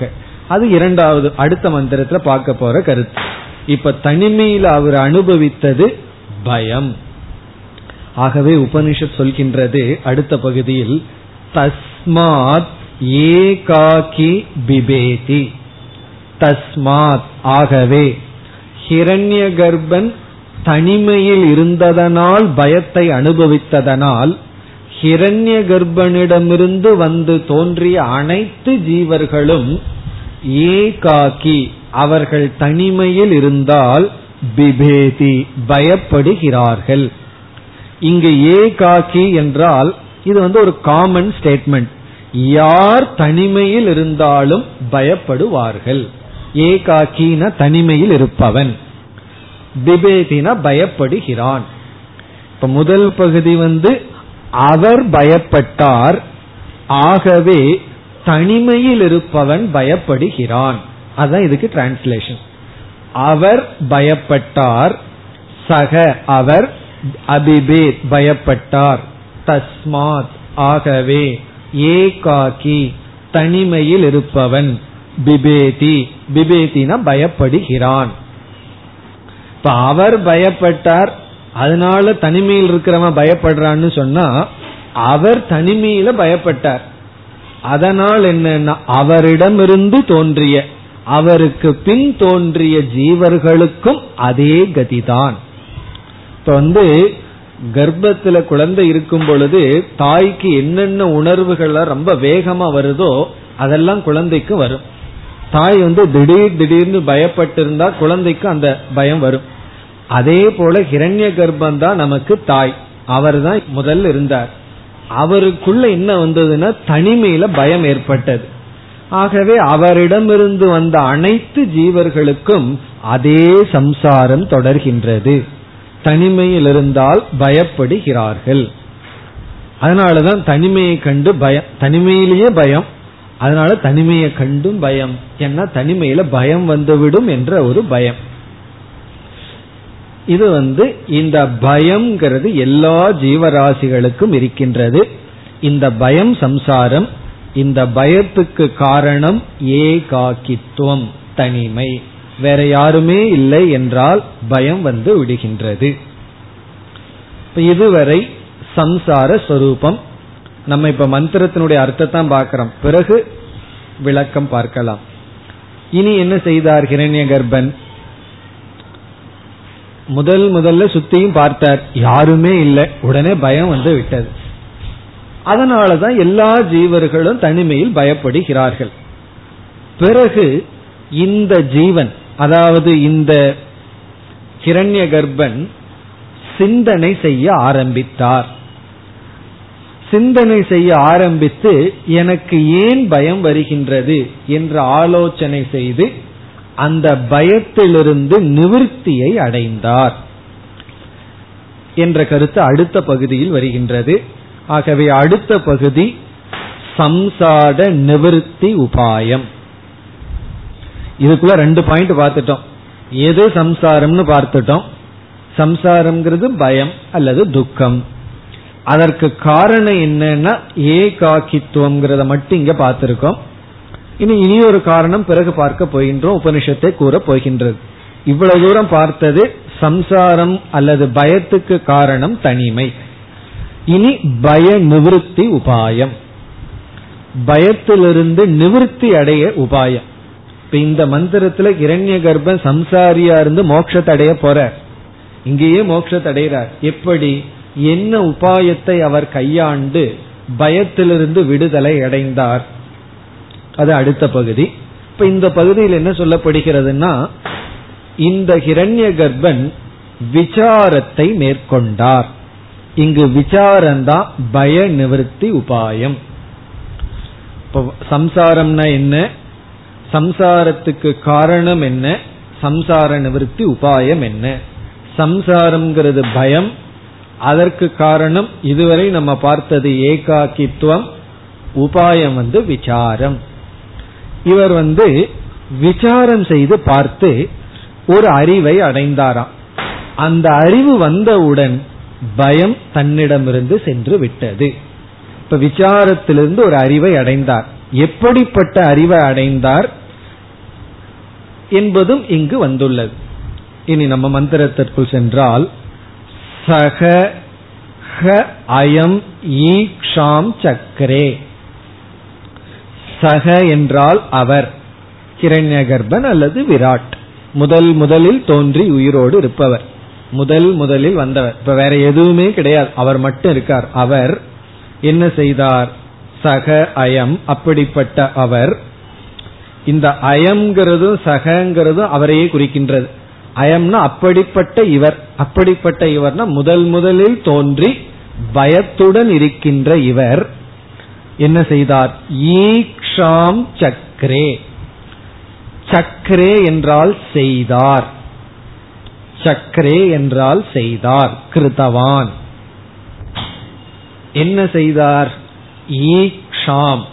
அது இரண்டாவது அடுத்த மந்திரத்துல பார்க்க போற கருத்து. இப்ப தனிமையில அவர் அனுபவித்தது பயம். ஆகவே உபனிஷத் சொல்கின்றது அடுத்த பகுதியில், தஸ்மாத் ஏகாகி பிபேதி. தஸ்மாத் ஆகவே, ஹிரண்ய கர்ப்பன் தனிமையில் இருந்ததனால் பயத்தை அனுபவித்ததனால் ஹிரண்ய கர்ப்பனிடமிருந்து வந்து தோன்றிய அனைத்து ஜீவர்களும் ஏகாகி அவர்கள் தனிமையில் இருந்தால் பிபேதி பயப்படுகிறார்கள். இங்கு ஏகாகி என்றால் இது ஒரு காமன் ஸ்டேட்மெண்ட். யார் தனிமையில் இருந்தாலும் பயப்படுவார்கள். ஏகாக்கினா தனிமையில் இருப்பவன், பிபேதினா பயப்படுகிறான். இப்ப முதல் பகுதி அவர் பயப்பட்டார், ஆகவே தனிமையில் இருப்பவன் பயப்படுகிறான். அதான் இதுக்கு டிரான்ஸ்லேஷன். அவர் பயப்பட்டார், சக அவர் அபிபேத் பயப்பட்டார், தஸ்மாத் ஆகவே ஏகாகி தனிமையில் இருப்பவன் பிபேதி பிபேதினா பயப்படுகிறான். இப்ப அவர் பயப்பட்டார், அதனால தனிமையில் இருக்கிறவன் பயப்படுறான்னு சொன்னா அவர் தனிமையில பயப்பட்டார், அதனால் என்னன்னா அவரிடமிருந்து தோன்றிய அவருக்கு பின் தோன்றிய ஜீவர்களுக்கும் அதே கதிதான். இப்ப கர்ப்பத்துல குழந்தை இருக்கும் பொழுது தாய்க்கு என்னென்ன உணர்வுகள் ரொம்ப வேகமா வருதோ அதெல்லாம் குழந்தைக்கு வரும். தாய் திடீர்னு பயப்பட்டிருந்தா குழந்தைக்கு அந்த பயம் வரும். அதே போல ஹிரண்ய கர்ப்பம் தான் நமக்கு தாய், அவர் தான் முதல்ல இருந்தார், அவருக்குள்ள என்ன வந்ததுன்னா தனிமையில பயம் ஏற்பட்டது. ஆகவே அவரிடமிருந்து வந்த அனைத்து ஜீவர்களுக்கும் அதே சம்சாரம் தொடர்கின்றது. தனிமையில் இருந்தால் பயப்படுகிறார்கள். அதனாலதான் தனிமையை கண்டு பயம், தனிமையிலேயே பயம், அதனால தனிமையை கண்டும் பயம். ஏன்னா தனிமையில பயம் வந்துவிடும் என்ற ஒரு பயம். இது இந்த பயம்ங்கிறது எல்லா ஜீவராசிகளுக்கும் இருக்கின்றது. இந்த பயம் சம்சாரம், இந்த பயத்துக்கு காரணம் ஏகாக்கித்துவம் தனிமை, வேற யாருமே இல்லை என்றால் பயம் விடுகின்றது. இதுவரை சம்சார ஸ்வரூபம், நம்ம இப்ப மந்திரத்தினுடைய அர்த்தத்தான் பார்க்கிறோம், பிறகு விளக்கம் பார்க்கலாம். இனி என்ன செய்தார் ஹிரண்ய கர்ப்பன்? முதல்ல சுத்தியும் பார்த்தார், யாருமே இல்லை, உடனே பயம் விட்டது. அதனாலதான் எல்லா ஜீவர்களும் தனிமையில் பயப்படுகிறார்கள். பிறகு இந்த ஜீவன், அதாவது இந்த ஹிரண்ய கர்ப்பன் சிந்தனை செய்ய ஆரம்பித்தார். சிந்தனை செய்ய ஆரம்பித்து எனக்கு ஏன் பயம் வருகின்றது என்று ஆலோசனை செய்து அந்த பயத்திலிருந்து நிவர்த்தியை அடைந்தார் என்ற கருத்து அடுத்த பகுதியில் வருகின்றது. ஆகவே அடுத்த பகுதி சம்சார நிவர்த்தி உபாயம். இதுக்குள்ள 2 பாயிண்ட் பார்த்துட்டோம். எது சம்சாரம்னு பார்த்துட்டோம். சம்சாரம்ங்கிறது பயம் அல்லது துக்கம். அதற்கு காரணம் என்னன்னா ஏகாக்கித்துவம்ங்கிறத மட்டும் இங்க பார்த்திருக்கோம். இனி ஒரு காரணம் பிறகு பார்க்க போகின்றோம், உபனிஷத்தை கூற போகின்றது. இவ்வளவு தூரம் பார்த்தது சம்சாரம் அல்லது பயத்துக்கு காரணம் தனிமை. இனி பய நிவிருத்தி உபாயம், பயத்திலிருந்து நிவிருத்தி அடைய உபாயம். இப்ப இந்த மந்திரத்துல ஹிரண்ய கர்ப்பன் சம்சாரியா இருந்து மோட்சத்தை அடைய போற, இங்கேயே மோட்சத்தை அடைகிறார். எப்படி, என்ன உபாயத்தை அவர் கையாண்டு பயத்திலிருந்து விடுதலை அடைந்தார்? அது அடுத்த பகுதி. இப்ப இந்த பகுதியில் என்ன சொல்லப்படுகிறதுனா, இந்த ஹிரண்ய கர்ப்பன் விசாரத்தை மேற்கொண்டார். இங்கு விசாரம்தான் பய நிவர்த்தி உபாயம். சம்சாரம்னா என்ன, சம்சாரத்துக்கு காரணம் என்ன, சம்சார நிவர்த்தி உபாயம் என்ன? சம்சாரம்ங்கிறது பயம், அதற்கு காரணம் இதுவரை நம்ம பார்த்தது ஏகாக்கித்துவம், உபாயம் விசாரம். இவர் விசாரம் செய்து பார்த்து ஒரு அறிவை அடைந்தாராம். அந்த அறிவு வந்தவுடன் பயம் தன்னிடமிருந்து சென்று விட்டது. இப்ப விசாரத்திலிருந்து ஒரு அறிவை அடைந்தார். எப்படிப்பட்ட அறிவை அடைந்தார் என்பதும் இங்கு வந்துள்ளது. இனி நம்ம மந்திரத்திற்குள் சென்றால், சக அயம் ஈக்ஷாம் சக்கரே. சக என்றால் அவர், கிரண்யகர்பன் அல்லது விராட். முதல் முதலில் தோன்றி உயிரோடு இருப்பவர், முதல் முதலில் வந்தவர். இப்ப வேற எதுவுமே கிடையாது, அவர் மட்டும் இருக்கார். அவர் என்ன செய்தார்? சக அயம், அப்படிப்பட்ட அவர். இந்த அயம்ங்கிறதும் சகங்கிறதும் அவரையே குறிக்கின்றது. அயம்னா அப்படிப்பட்ட இவர், அப்படிப்பட்ட இவர்னா முதல் முதலில் தோன்றி பயத்துடன் இருக்கின்ற இவர் என்ன செய்தார்? ஈக்ஷாம் சக்கரே, சக்கரே என்றால் செய்தார், சக்கரே என்றால் செய்தார், கிருதவான். என்ன செய்தார்? ஈக்ஷாம்,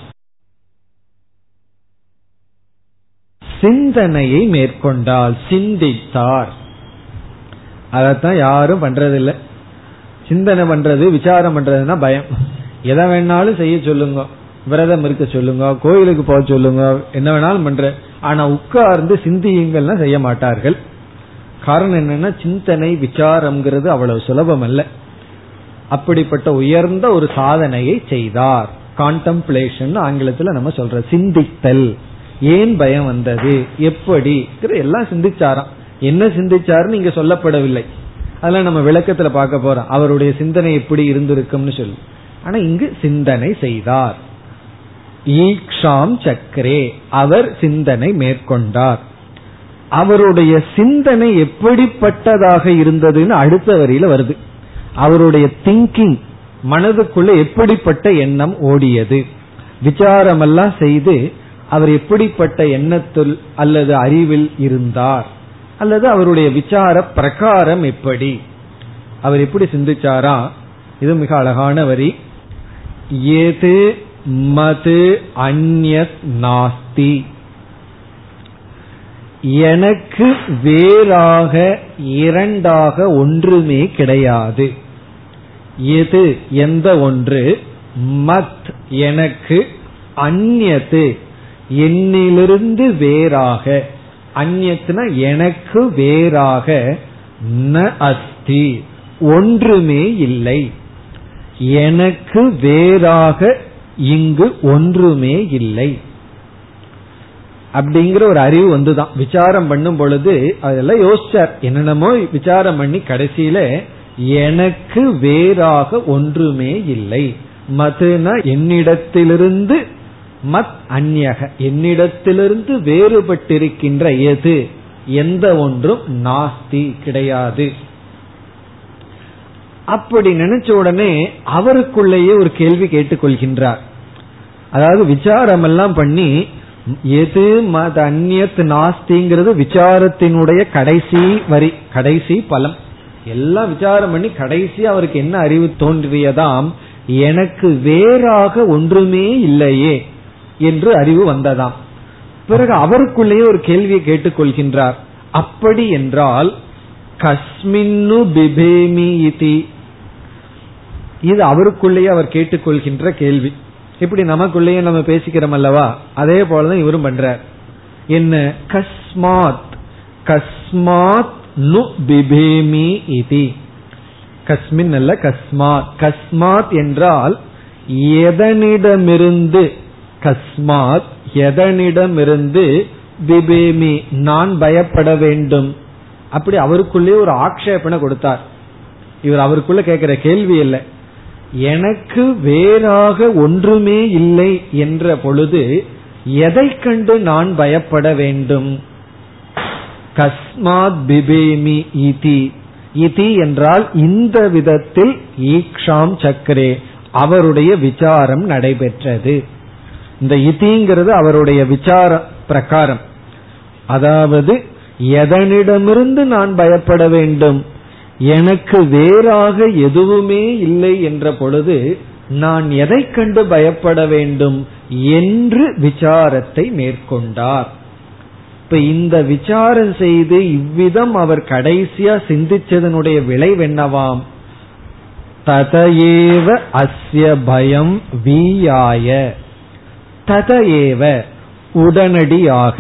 சிந்தனையை மேற்கொண்டால், சிந்தித்தார். அதத்தான் யாரும் பண்றதில்லை. சிந்தனை பண்றது, விசாரம் பண்றதுன்னா பயம். எதை வேணாலும் செய்ய சொல்லுங்க, விரதம் இருக்க சொல்லுங்க, கோயிலுக்கு போக சொல்லுங்க, என்ன வேணாலும் பண்ற. ஆனா உட்கார்ந்து சிந்தியுங்கள்னா செய்ய மாட்டார்கள். காரணம் என்னன்னா சிந்தனை விசாரம்ங்கிறது அவ்வளவு சுலபம் அல்ல. அப்படிப்பட்ட உயர்ந்த ஒரு சாதனையை செய்தார். கான்டம்ப்ளேஷன் ஆங்கிலத்துல நம்ம சொல்ற சிந்தித்தல். ஏன் பயம் வந்தது, எப்படி எல்லாம் சிந்திச்சாராம். என்ன சிந்திச்சாருன்னு இங்க சொல்லப்படவில்லை, அதெல்லாம் நம்ம விளக்கத்துல பார்க்க போறோம். அவருடைய சிந்தனை எப்படி இருந்திருக்கும்னு சொல்லி, ஆனா இங்கு சிந்தனை செய்தார். ஈக்ஷாம் சக்கரே, அவர் சிந்தனை மேற்கொண்டார். அவருடைய சிந்தனை எப்படிப்பட்டதாக இருந்ததுன்னு அடுத்த வரியில வருது. அவருடைய திங்கிங், மனதுக்குள்ள எப்படிப்பட்ட எண்ணம் ஓடியது, விசாரமெல்லாம் செய்து அவர் எப்படிப்பட்ட எண்ணத்தில் அல்லது அறிவில் இருந்தார், அல்லது அவருடைய விசார பிரகாரம் எப்படி, அவர் எப்படி சிந்திச்சாரா. இது மிக அழகான வரி. ஏது மது அந்யத் நாஸ்தி, எனக்கு வேறாக இரண்டாக ஒன்றுமே கிடையாது. எது, எந்த ஒன்று, மத் எனக்கு, அந்யத்து என்னிலிருந்து வேறாக, அந்யத்துனா எனக்கு வேறாக, ந அஸ்தி ஒன்றுமே இல்லை, எனக்கு வேறாக இங்கு ஒன்றுமே இல்லை. அப்படிங்கிற ஒரு அறிவு வந்துதான். விசாரம் பண்ணும் பொழுது அதெல்லாம் யோசிச்சார், என்னென்னமோ விசாரம் பண்ணி கடைசியில எனக்கு வேறாக ஒன்றுமே இல்லை. மதுனா என்னிடத்திலிருந்து, மத் அந்யக என்னிடத்திலிருந்து வேறுபட்டிருக்கின்ற எது, எந்த ஒன்றும் நாஸ்தி கிடையாது. அப்படி நினைச்ச உடனே அவருக்குள்ளேயே ஒரு கேள்வி கேட்டுக்கொள்கின்றார். அதாவது விசாரம் எல்லாம் பண்ணி எது மத் அந்யத் நாஸ்திங்கிறது விசாரத்தினுடைய கடைசி வரி, கடைசி பலம். எல்லாம் விசாரம் பண்ணி கடைசி அவருக்கு என்ன அறிவு தோன்றியதாம், எனக்கு வேறாக ஒன்றுமே இல்லையே என்று அறிவு வந்ததாம். பிறகு அவருக்குள்ளேயே ஒரு கேள்வியை கேட்டுக்கொள்கின்றார். அப்படி என்றால் கஸ்மின்னு பிபேமி இதி, இது அவருக்குள்ளேயே அவர் கேட்டுக்கொள்கின்ற கேள்வி. இப்படி நமக்குள்ளேயே நம்ம பேசிக்கிறோம் அல்லவா, அதே போலதான் இவரும் பண்றார். என்ன கஸ்மாத், கஸ்மாத் நு பிபேமி இதி, கஸ்மின் அல்ல கஸ்மாத். கஸ்மாத் என்றால் எதனிடமிருந்து, கஸ்மாத் எதனிடமிருந்து, பிபேமி நான் பயப்பட வேண்டும். அப்படி அவருக்குள்ளே ஒரு ஆக்ஷேபனை கொடுத்தார். இவர் அவருக்குள்ள கேட்கிற கேள்வி இல்லை, எனக்கு வேறாக ஒன்றுமே இல்லை என்ற பொழுது எதை கண்டு நான் பயப்பட வேண்டும். கஸ்மாத் பிபேமி இதி, இதி என்றால் இந்த விதத்தில் ஈக்ஷாம் சக்கரே அவருடைய விசாரம் நடைபெற்றது. இந்த இதிங்கிறது அவருடைய விசார பிரகாரம். அதாவது எதனிடமிருந்து நான் பயப்பட வேண்டும், எனக்கு வேறாக எதுவுமே இல்லை என்ற பொழுது நான் எதை கண்டு பயப்பட வேண்டும் என்று விசாரத்தை மேற்கொண்டார். இப்ப இந்த விசாரம் செய்து இவ்விதம் அவர் கடைசியா சிந்திச்சதனுடைய விளைவென்னவாம், ததஏவ அஸ்ய பயம் வீயாய, ததஏவ உடனடியாக,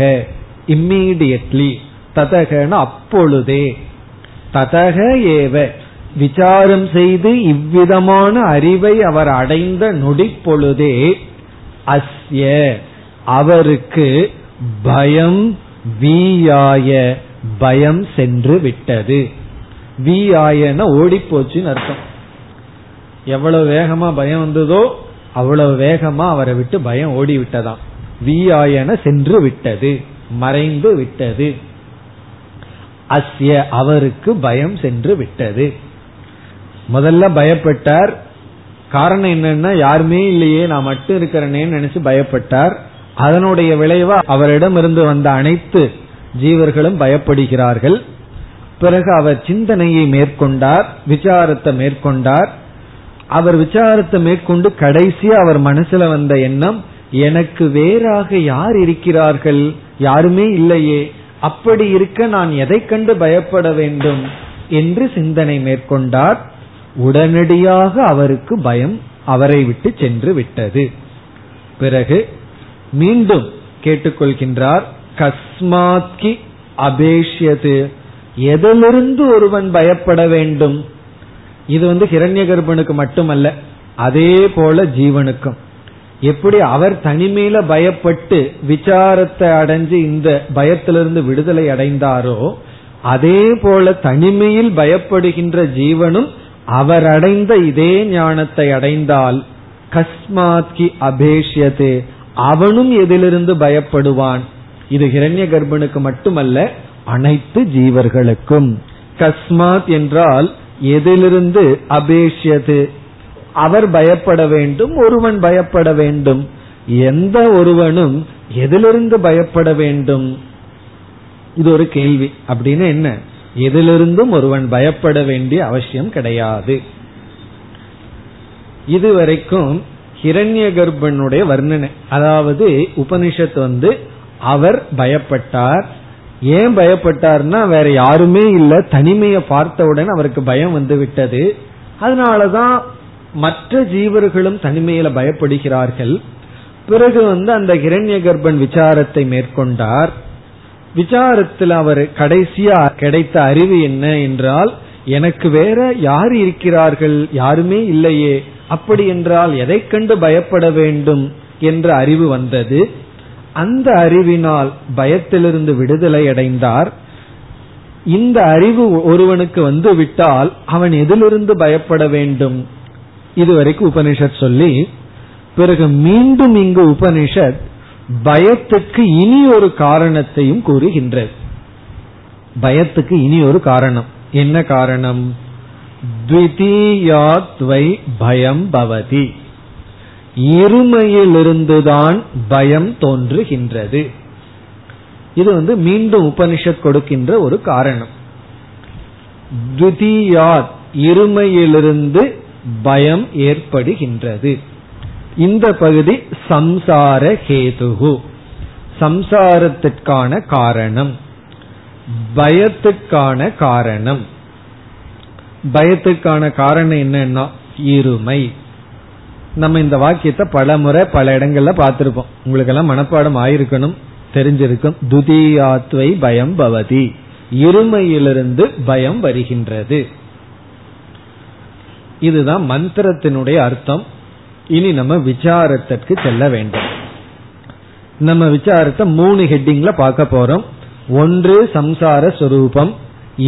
இம்மீடியட்லி, ததகன அப்பொழுதே, ததக ஏவ விசாரம் செய்து இவ்விதமான அறிவை அவர் அடைந்த நொடிப்பொழுதே, அஸ்ய அவருக்கு பயம் வீயாய பயம் சென்று விட்டது. வீயாயன ஓடி போச்சுன்னு அர்த்தம். எவ்வளவு வேகமா பயம் வந்ததோ அவ்வளவு வேகமா அவரை விட்டு பயம் ஓடி விட்டதாம். வீயாயன சென்று விட்டது, மறைந்து விட்டது. அஸ்ய அவருக்கு பயம் சென்று விட்டது. முதல்ல பயப்பட்டார், காரணம் என்னன்னா யாருமே இல்லையே நான் மட்டும் இருக்கிறேன்னு நினைச்சு பயப்பட்டார். அதனுடைய விளைவா அவரிடம் இருந்து வந்த அனைத்து ஜீவர்களும் பயப்படுகிறார்கள். பிறகு அவர் சிந்தனையை மேற்கொண்டார், விசாரத்தை மேற்கொண்டார். அவர் விசாரத்தை மேற்கொண்டு கடைசியா அவர் மனசுல வந்த எண்ணம், எனக்கு வேறாக யார் இருக்கிறார்கள், யாருமே இல்லையே, அப்படி இருக்க நான் எதை கண்டு பயப்பட வேண்டும் என்று சிந்தனை மேற்கொண்டார். உடனடியாக அவருக்கு பயம் அவரை விட்டு சென்று விட்டது. பிறகு மீண்டும் கேட்டுக்கொள்கின்றார், கஸ்மாத்கி அபேஷ்யது, எதிலிருந்து ஒருவன் பயப்பட வேண்டும்? இது வந்து ஹிரண்ய கர்ப்பனுக்கு மட்டுமல்ல, அதே போல ஜீவனுக்கும். எப்படி அவர் தனிமையில பயப்பட்டு விசாரத்தை அடைஞ்சு இந்த பயத்திலிருந்து விடுதலை அடைந்தாரோ, அதே போல தனிமையில் பயப்படுகின்ற ஜீவனும் அவர் அடைந்த இதே ஞானத்தை அடைந்தால் கஸ்மாத்கி அபேஷ்யதே, அவனும் எதிலிருந்து பயப்படுவான்? இது ஹிரண்ய கர்ப்பனுக்கு மட்டுமல்ல, அனைத்து ஜீவர்களுக்கும். கஸ்மாத் என்றால் எதிலிருந்து, அபேஷ்யது அவர் பயப்பட வேண்டும், ஒருவன் பயப்பட வேண்டும். எந்த ஒருவனும் எதிலிருந்து பயப்பட வேண்டும்? இது ஒரு கேள்வி. அப்படின்னு என்ன, எதிலிருந்தும் ஒருவன் பயப்பட வேண்டிய அவசியம் கிடையாது. இதுவரைக்கும் ஹிரண்ய கர்ப்பனுடைய வர்ணனை, அதாவது உபனிஷத்து வந்து அவர் பயப்பட்டார். ஏன் பயப்பட்டார்னா வேற யாருமே இல்ல, தனிமையை பார்த்தவுடன் அவருக்கு பயம் வந்து விட்டது. அதனாலதான் மற்ற ஜீவர்களும் தனிமையில பயப்படுகிறார்கள். பிறகு வந்து அந்த ஹிரண்ய கர்ப்பன் விசாரத்தை மேற்கொண்டார். விசாரத்தில் அவர் கடைசியா கிடைத்த அறிவு என்ன என்றால், எனக்கு வேற யார் இருக்கிறார்கள், யாருமே இல்லையே, அப்படி என்றால் எதை கண்டு பயப்பட வேண்டும் என்ற அறிவு வந்தது. அந்த அறிவினால் பயத்திலிருந்து விடுதலை அடைந்தார். இந்த அறிவு ஒருவனுக்கு வந்து விட்டால் அவன் எதிலிருந்து பயப்பட வேண்டும்? இதுவரைக்கும் உபனிஷத் சொல்லி, பிறகு மீண்டும் இங்கு உபனிஷத் பயத்துக்கு இனி ஒரு காரணத்தையும் கூறுகின்றது. பயத்துக்கு இனி ஒரு காரணம், என்ன காரணம்? த்விதீயாத்வை பயம் பவதி, இருமையிலிருந்துதான் பயம் தோன்றுகின்றது. இது வந்து மீண்டும் உபனிஷத் கொடுக்கின்ற ஒரு காரணம். த்விதீயாத், இருமையிலிருந்து பயம் ஏற்படுகின்றது. இந்த பகுதி சம்சார ஹேதுகு, சம்சாரத்திற்கான காரணம், பயத்துக்கான காரணம். பயத்துக்கான காரணம் என்னன்னா இருமை. நம்ம இந்த வாக்கியத்தை பல முறை பல இடங்கள்ல பார்த்திருப்போம், உங்களுக்கு எல்லாம் மனப்பாடம் ஆயிருக்கணும், தெரிஞ்சிருக்கும். துதியாத்வை பயம் பவதி, இருமையிலிருந்து பயம் வருகின்றது. இதுதான் மந்திரத்தினுடைய அர்த்தம். இனி நம்ம விசாரத்திற்கு செல்ல வேண்டும். நம்ம விசாரத்தை 3 ஹெட்டிங்ல பார்க்க போறோம். ஒன்று சம்சார சொரூபம்,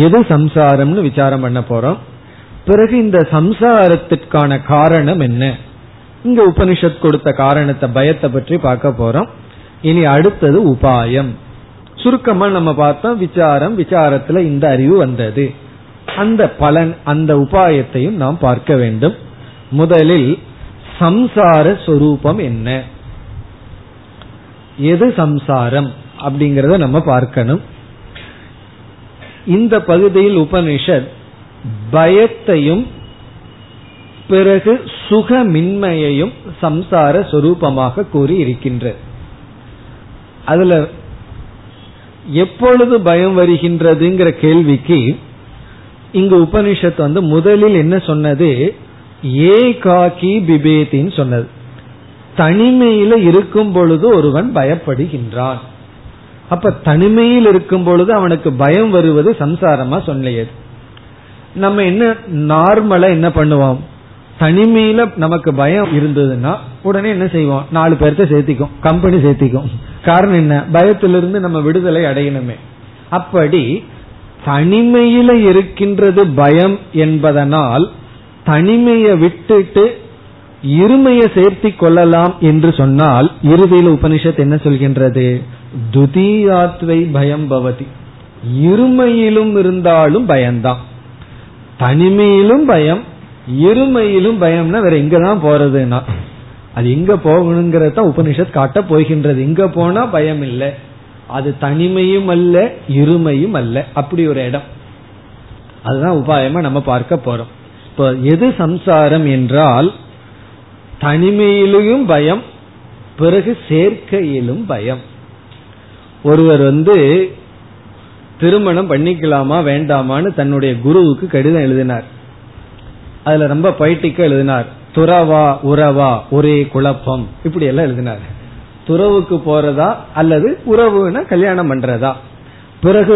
எது சம்சாரம்னு விசாரம் பண்ண போறோம். பிறகு இந்த சம்சாரத்திற்கான காரணம் என்ன, இங்க உபனிஷத் கொடுத்த காரணத்தை பயத்தை பற்றி பார்க்க போறோம். இனி அடுத்தது உபாயம். சுருக்கமா நம்ம பார்த்தோம் விசாரம், விசாரத்துல இந்த அறிவு வந்தது, அந்த பலன், அந்த உபாயத்தையும் நாம் பார்க்க வேண்டும். முதலில் சம்சார சொரூபம் என்ன, எது சம்சாரம் அப்படிங்கறத நம்ம பார்க்கணும். இந்த பகுதியில் உபனிஷத் பயத்தையும் பிறகு சுகமின்மையையும் சம்சார சொரூபமாக கூறி இருக்கின்றது. அதுல எப்பொழுது பயம் வருகின்றதுங்கிற கேள்விக்கு இங்கு உபனிஷத் வந்து முதலில் என்ன சொன்னது, ஏகாகி பிபேதின்னு சொன்னது. தனிமையில இருக்கும் பொழுது ஒருவன் பயப்படுகின்றான். அப்ப தனிமையில் இருக்கும் பொழுது அவனுக்கு பயம் வருவது சம்சாரமா சொன்னது. நம்ம என்ன நார்மலா என்ன பண்ணுவோம், தனிமையில நமக்கு பயம் இருந்ததுன்னா உடனே என்ன செய்வோம், 4 பேர்த்த சேர்த்திக்கும், கம்பெனி சேர்த்திக்கும். காரணம் என்ன, பயத்திலிருந்து நம்ம விடுதலை அடையணுமே. அப்படி தனிமையில இருக்கின்றது பயம் என்பதனால் தனிமையை விட்டுட்டு இருமையை சேர்த்தி கொள்ளலாம் என்று சொன்னால் இறுதியில் உபனிஷத் என்ன சொல்கின்றது? துதியாத்வை பயம் பவதி. இருமையிலும் இருந்தாலும் பயம்தான். தனிமையிலும் பயம், இருமையிலும் பயம்னா வேற எங்கதான் போறதுன்னா அது எங்க போகணுங்கிறத உபனிஷத் காட்ட போகின்றது. எங்க போனா பயம் இல்லை, அது தனிமையும் அல்ல இருமையும் அல்ல, அப்படி ஒரு இடம். அதுதான் உபாயமா நம்ம பார்க்க போறோம். இப்போ எது சம்சாரம் என்றால் தனிமையிலும் பயம், பிறகு சேர்க்கையிலும் பயம். ஒருவர் திருமணம் பண்ணிக்கலாமா வேண்டாமான்னு தன்னுடைய குருவுக்கு கடிதம் எழுதினார். அதுல ரொம்ப பயிற்சிக்கு எழுதினார். துறவா உறவா ஒரே குழப்பம், இப்படி எல்லாம் எழுதினார். துறவுக்கு போறதா அல்லது உறவுன்னா கல்யாணம் பண்றதா? பிறகு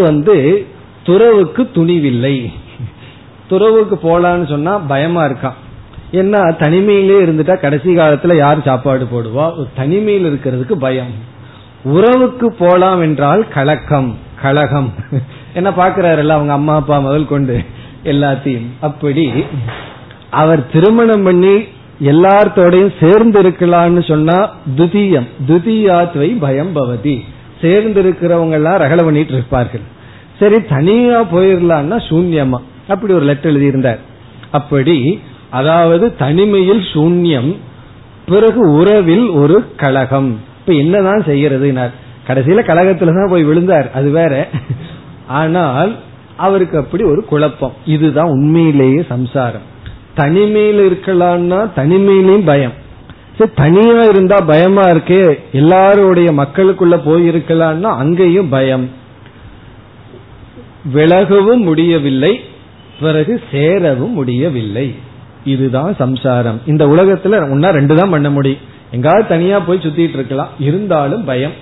துறவுக்கு துணிவில்லை. துறவுக்கு போலான்னு சொன்னா பயமா இருக்கான். ஏன்னா தனிமையிலே இருந்துட்டா கடைசி காலத்துல யார் சாப்பாடு போடுவா? தனிமையில் இருக்கிறதுக்கு பயம். உறவுக்கு போலாம் என்றால் கலகம் என்ன பாக்குறாருல்ல அவங்க அம்மா அப்பா முதல் கொண்டு எல்லாத்தையும். அப்படி அவர் திருமணம் பண்ணி எல்லார்த்தோடையும் சேர்ந்து இருக்கலாம்னு சொன்னா துதியம் துதியாத்வை பயம் பவதி, சேர்ந்திருக்கிறவங்க எல்லாம் ரகல பண்ணிட்டு இருப்பார்கள். சரி தனியா போயிடலாம்னா சூன்யமா, அப்படி ஒரு லெட்டர் எழுதியிருந்தார். அப்படி அதாவது தனிமையில் சூன்யம், பிறகு உறவில் ஒரு கலகம். இப்ப என்னதான் செய்யறது? கடைசியில கலகத்துலதான் போய் விழுந்தார், அது வேற. ஆனால் அவருக்கு அப்படி ஒரு குழப்பம். இதுதான் உண்மையிலேயே சம்சாரம். தனிமையில் இருக்கலாம்னா தனிமையிலும் பயம். சரி தனியா இருந்தா பயமா இருக்கே, எல்லாருடைய மக்களுக்குள்ள போயிருக்கலாம்னா அங்கேயும் பயம். விலகவும் முடியவில்லை, பிறகு சேரவும் முடியவில்லை. இதுதான் சம்சாரம். இந்த உலகத்துல ஒன்னா ரெண்டு தான் பண்ண முடியும். எங்காவது தனியா போய் சுத்திட்டு இருக்கலாம், இருந்தாலும் பயம்.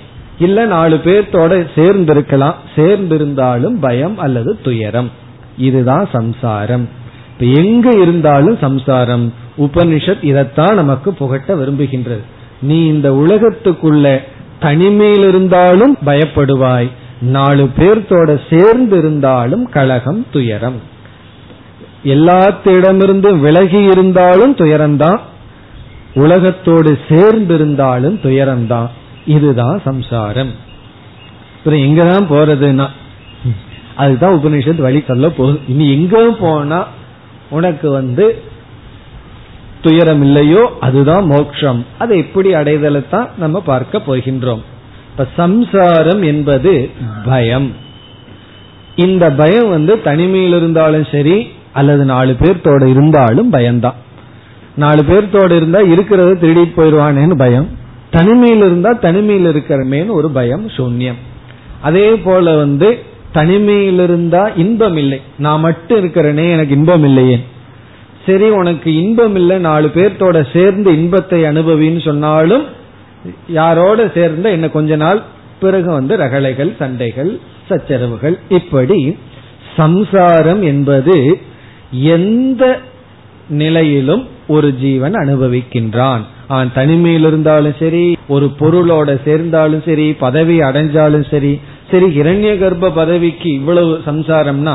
இல்ல நாலு பேர்த்தோட சேர்ந்து இருக்கலாம், சேர்ந்திருந்தாலும் பயம் அல்லது துயரம். இதுதான் சம்சாரம். இப்ப எங்க இருந்தாலும் சம்சாரம். உபனிஷத் இதத்தான் நமக்கு புகட்ட விரும்புகின்றது. நீ இந்த உலகத்துக்குள்ள தனிமையில் இருந்தாலும் பயப்படுவாய், நாலு பேர்த்தோட சேர்ந்து இருந்தாலும் கலகம் துயரம், எல்லாத்திடமிருந்து விலகி இருந்தாலும் துயரம்தான், உலகத்தோடு சேர்ந்திருந்தாலும் துயரம்தான். இதுதான் சம்சாரம். எங்கதான் போறதுன்னா அதுதான் உபனிஷத் வழி சொல்ல போகுது. இனி எங்க போனா உனக்கு துயரம் இல்லையோ அதுதான் மோட்சம். அதை எப்படி அடைதல்தான் நம்ம பார்க்க போகின்றோம். இப்ப சம்சாரம் என்பது பயம். இந்த பயம் தனிமையில் இருந்தாலும் சரி அல்லது நாலு பேர்த்தோட இருந்தாலும் பயம்தான். நாலு பேர்த்தோட இருந்தா இருக்கிறத திருடிட்டு போயிடுவானேன்னு பயம், தனிமையில் இருந்தா தனிமையில் இருக்கிறமேன்னு ஒரு பயம் சூன்யம். அதே போல தனிமையில் இருந்தா இன்பம் இல்லை, நான் மட்டும் இருக்கிறேனே எனக்கு இன்பம் இல்லையே. சரி உனக்கு இன்பம் இல்லை, நாலு பேர்த்தோட சேர்ந்து இன்பத்தை அனுபவின்னு சொன்னாலும் யாரோட சேர்ந்த என்ன கொஞ்ச நாள் பிறகு ரகளைகள் சண்டைகள் சச்சரவுகள். இப்படி சம்சாரம் என்பது எந்த நிலையிலும் ஒரு ஜீவன் அனுபவிக்கின்றான். தனிமையில் இருந்தாலும் சரி, ஒரு பொருளோட சேர்ந்தாலும் சரி, பதவி அடைஞ்சாலும் சரி. சரி இரண்ய கர்ப்ப பதவிக்கு இவ்வளவு சம்சாரம்னா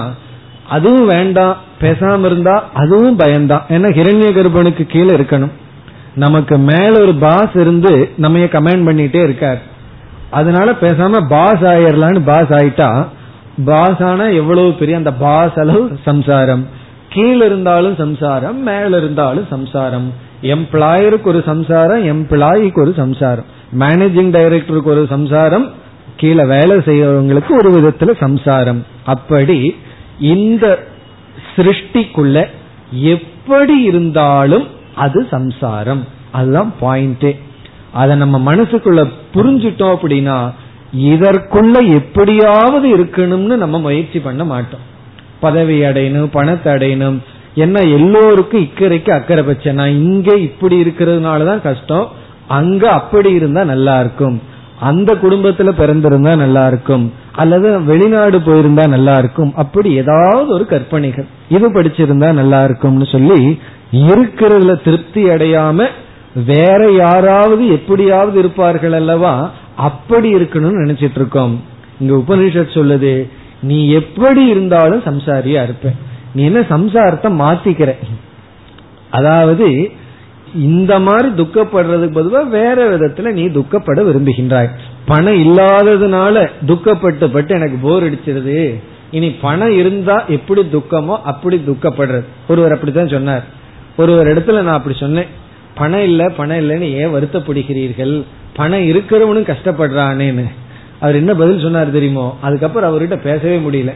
அதுவும் வேண்டாம், பேசாம இருந்தா அதுவும் பயம்தான். ஏன்னா இரண்ய கர்ப்பனுக்கு கீழே இருக்கணும், நமக்கு மேல ஒரு பாஸ் இருந்து நம்ம கமெண்ட் பண்ணிட்டே இருக்கார். அதனால பேசாம பாஸ் ஆயிரலான்னு பாஸ் ஆயிட்டா, பாஸ் ஆனா எவ்வளவு பெரிய அந்த பாஸ் அளவு சம்சாரம். கீழ இருந்தாலும் சம்சாரம், மேல இருந்தாலும் சம்சாரம். எம்ப்ளாயருக்கு ஒரு சம்சாரம், எம்ப்ளாயிக்கு ஒரு சம்சாரம், மேனேஜிங் டைரக்டருக்கு ஒரு சம்சாரம், கீழே வேலை செய்யறவங்களுக்கு ஒரு விதத்துல சம்சாரம். அப்படி இந்த சிருஷ்டிக்குள்ள எப்படி இருந்தாலும் அது சம்சாரம். அதுதான் பாயிண்டே. அதை நம்ம மனசுக்குள்ள புரிஞ்சுட்டோம் அப்படின்னா இதற்குள்ள எப்படியாவது இருக்கணும்னு நம்ம முயற்சி பண்ண மாட்டோம். பதவி அடையணும், பணத்தை அடையணும், என்ன எல்லோருக்கும் இக்கரைக்கு அக்கறை பச்சை. நான் இங்க இப்படி இருக்கிறதுனாலதான் கஷ்டம், அங்க அப்படி இருந்தா நல்லா இருக்கும், அந்த குடும்பத்துல பிறந்திருந்தா நல்லா இருக்கும், அல்லது வெளிநாடு போயிருந்தா நல்லா இருக்கும், அப்படி ஏதாவது ஒரு கற்பனைகள், இது படிச்சிருந்தா நல்லா இருக்கும்னு சொல்லி இருக்கிறதுல திருப்தி அடையாம வேற யாராவது எப்படியாவது இருப்பார்கள் அல்லவா, அப்படி இருக்கணும்னு நினைச்சிட்டு இருக்கோம். இங்க உபனிஷத் சொல்லுது நீ எப்படி இருந்தாலும் சம்சாரியா இருப்ப, நீ என்ன சம்சாரத்தை மாத்திக்கிற. அதாவது இந்த மாதிரி துக்கப்படுறதுக்கு பொதுவாக வேற விதத்துல நீ துக்கப்பட விரும்புகின்றாய். பணம் இல்லாததுனால துக்கப்பட்டு எனக்கு போர் அடிச்சிருது, இனி பணம் இருந்தா எப்படி துக்கமோ அப்படி துக்கப்படுறது. ஒருவர் அப்படித்தான் சொன்னார், ஒருவர் இடத்துல நான் அப்படி சொன்னேன், பணம் இல்லை பணம் இல்லைன்னு ஏன் வருத்தப்படுகிறீர்கள், பணம் இருக்கிறவனும் கஷ்டப்படுறானேன்னு. அவர் என்ன பதில் சொன்னார் தெரியுமோ? அதுக்கப்புறம் அவர்கிட்ட பேசவே முடியல.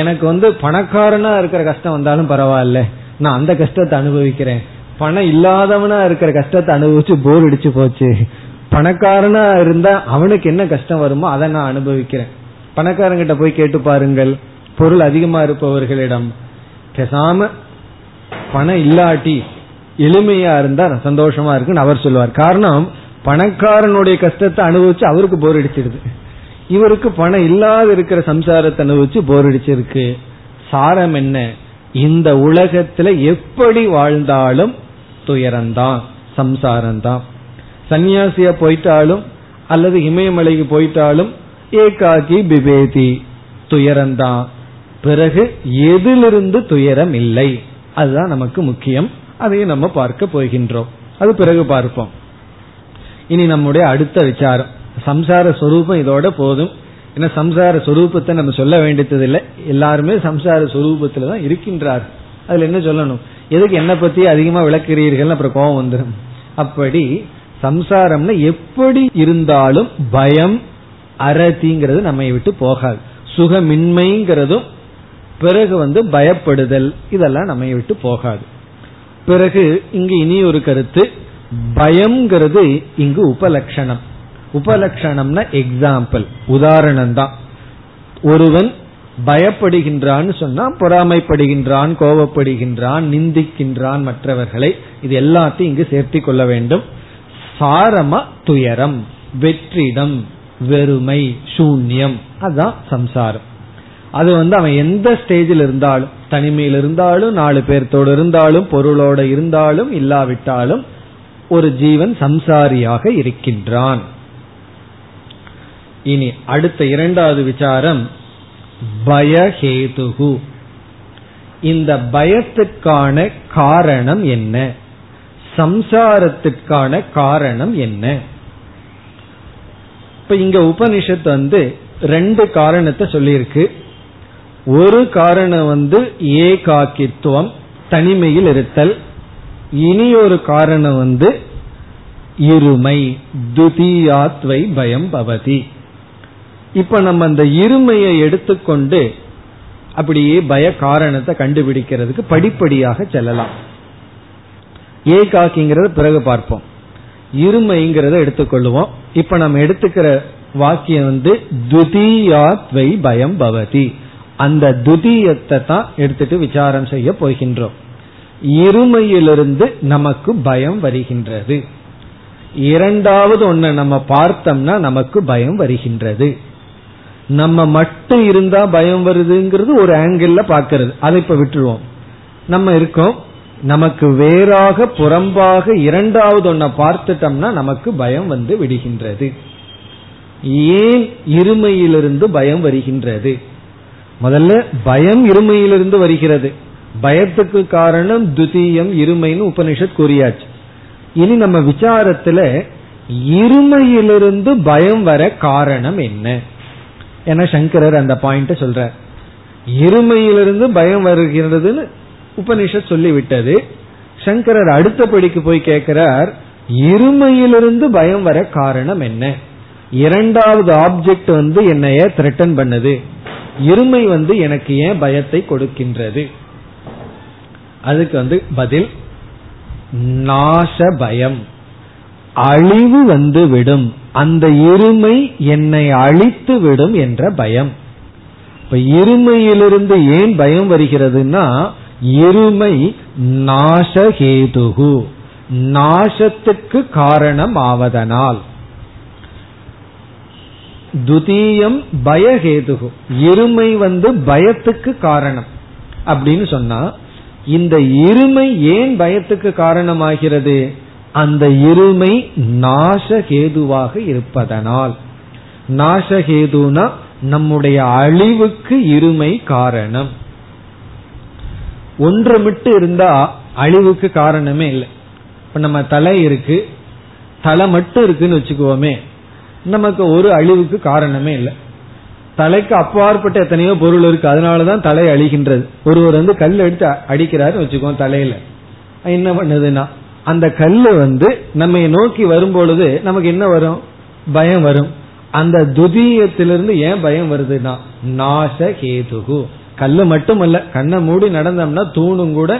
எனக்கு பணக்காரனா இருக்கிற கஷ்டம் வந்தாலும் பரவாயில்ல, நான் அந்த கஷ்டத்தை அனுபவிக்கிறேன். பணம் இல்லாதவனா இருக்கிற கஷ்டத்தை அனுபவிச்சு போர் அடிச்சு போச்சு. பணக்காரனா இருந்தா அவனுக்கு என்ன கஷ்டம் வருமோ அதை நான் அனுபவிக்கிறேன். பணக்காரங்கிட்ட போய் கேட்டு பாருங்கள், பொருள் அதிகமா இருப்பவர்களிடம். பேசாம பணம் இல்லாட்டி எளிமையா இருந்தா சந்தோஷமா இருக்குன்னு அவர் சொல்லுவார். காரணம், பணக்காரனுடைய கஷ்டத்தை அனுபவிச்சு அவருக்கு போர் அடிச்சிருது, இவருக்கு பணம் இல்லாத இருக்கிற சம்சாரத்தை அனுபவிச்சு போர் அடிச்சிருக்கு. சாரம் என்ன? இந்த உலகத்துல எப்படி வாழ்ந்தாலும் துயரம்தான், சம்சாரம்தான். சன்னியாசியா போயிட்டாலும் அல்லது இமயமலைக்கு போயிட்டாலும் ஏகாகி பிபேதி, துயரம்தான். பிறகு எதிலிருந்து துயரம் இல்லை, அதுதான் நமக்கு முக்கியம். அதையும் நம்ம பார்க்க போகின்றோம், அது பிறகு பார்ப்போம். இனி நம்முடைய அடுத்த விசாரம் சம்சார சொரூபம். இதோட போதும், ஏன்னா சம்சார சொரூபத்தை நம்ம சொல்ல வேண்டியது இல்லை. எல்லாருமே சம்சார சொரூபத்துல தான் இருக்கின்றார், அதுல என்ன சொல்லணும்? எதுக்கு என்னை பத்தி அதிகமா விளக்குறீர்கள், அப்புறம் கோபம் வந்துடும். அப்படி சம்சாரம்னா எப்படி இருந்தாலும் பயம், அரதிங்கிறது நம்மை விட்டு போகாது, சுகமின்மைங்கிறதும், பிறகு பயப்படுதல், இதெல்லாம் நம்மை விட்டு போகாது. பிறகு இங்கு இனி ஒரு கருத்து, பயம்ங்கிறது இங்கு உபலட்சணம். உபலட்சணம்னா எக்ஸாம்பிள், உதாரணம் தான். ஒருவன் பயப்படுகின்றான்னு சொன்னா பொறாமைப்படுகின்றான், கோபப்படுகின்றான், நிந்திக்கின்றான் மற்றவர்களை, இது எல்லாத்தையும் இங்கு சேர்த்தி கொள்ள வேண்டும். சாரமா துயரம், வெற்றிடம், வெறுமை, சூன்யம், அதுதான் சம்சாரம். அது அவன் எந்த ஸ்டேஜில் இருந்தாலும், தனிமையில் இருந்தாலும், 4 பேர்த்தோடு இருந்தாலும், பொருளோட இருந்தாலும், இல்லாவிட்டாலும் ஒரு ஜீவன் சம்சாரியாக இருக்கின்றான். இனி அடுத்த 2வது விசாரம் பயஹேதுகு. இந்த பயத்துக்கான காரணம் என்ன? சம்சாரத்துக்கான காரணம் என்ன? இப்ப இங்க உபனிஷத்து 2 காரணத்தை சொல்லியிருக்கு. ஒரு காரணம் ஏகாக்கித்துவம், தனிமையில் இருத்தல். இனி ஒரு காரணம் இருமை, துதியாத்வை பயம் பவதி. இப்ப நம்ம அந்த இருமையை எடுத்துக்கொண்டு அப்படியே பய காரணத்தை கண்டுபிடிக்கிறதுக்கு படிப்படியாக செல்லலாம். ஏகாக்கிங்கிறத பிறகு பார்ப்போம், இருமைங்கிறத எடுத்துக்கொள்வோம். இப்ப நம்ம எடுத்துக்கிற வாக்கியம் துதியாத்வை பயம் பவதி, அந்த துதியத்தை தான் எடுத்துட்டு விசாரம் செய்ய போகின்றோம். இருமையிலிருந்து நமக்கு பயம் வருகின்றது. 2வது ஒண்ணு நம்ம பார்த்தோம்னா நமக்கு பயம் வருகின்றது. நம்ம மட்டும் இருந்தா பயம் வருதுங்கிறது ஒரு ஆங்கிள் பார்க்கிறது, அதை இப்ப விட்டுருவோம். நம்ம இருக்கோம், நமக்கு வேறாக புறம்பாக 2வது ஒன்ன பார்த்துட்டோம்னா நமக்கு பயம் விடுகின்றது. ஏன் இருமையிலிருந்து பயம் வருகின்றது? முதல்ல பயம் இருமையிலிருந்து வருகிறது. பயத்துக்கு காரணம் துதியம், இருமைன்னு உபனிஷத் கூறியாச்சு. இனி நம்ம விசாரத்துல இருமையிலிருந்து பயம் வர காரணம் என்ன என சங்கரர் அந்த பாயிண்ட் சொல்றார். இருமையிலிருந்து பயம் வருகிறதுன்னு உபனிஷத் சொல்லிவிட்டது. சங்கரர் அடுத்தபடிக்கு போய் கேட்கிறார், இருமையிலிருந்து பயம் வர காரணம் என்ன? 2வது ஆப்ஜெக்ட் என்னைய த்ரெட்டன் பண்ணுது, இருமை எனக்கு ஏன் பயத்தை கொடுக்கின்றது? அதுக்கு பதில் நாச பயம், அழிவு விடும், அந்த இருமை என்னை அழித்து விடும் என்ற பயம். இப்ப இருமையிலிருந்து ஏன் பயம் வருகிறதுனா, இருமை நாசஹேதுகு, நாசத்துக்கு காரணம் ஆவதனால். துதியம் பயஹேதுகு, இருமை பயத்துக்கு காரணம் அப்படின்னு சொன்னா, இந்த இருமை ஏன் பயத்துக்கு காரணமாகிறது? அந்த இருமை நாசஹேதுவாக இருப்பதனால். நாசஹேதுனா நம்முடைய அழிவுக்கு இருமை காரணம். ஒன்று மட்டும் இருந்தா அழிவுக்கு காரணமே இல்லை. இப்ப நம்ம தலை இருக்கு, தலை மட்டும் இருக்குன்னு வச்சுக்குவோமே, நமக்கு ஒரு அழிவுக்கு காரணமே இல்லை. தலைக்கு அப்பாற்பட்ட எத்தனையோ பொருள் இருக்கு, அதனாலதான் தலை அழிகின்றது. ஒருவர் வந்து கல் எடுத்து அடிக்கிறாருன்னு வச்சுக்கோ, தலையில என்ன பண்ணுதுன்னா அந்த கல்லு வந்து நம்ம நோக்கி வரும் பொழுது நமக்கு என்ன வரும்? பயம் வரும். அந்த துதியத்திலிருந்து ஏன் பயம் வருதுன்னா நாசகேதுகு. கல்லு மட்டுமல்ல, கண்ணை மூடி நடந்தோம்னா தூணும் கூட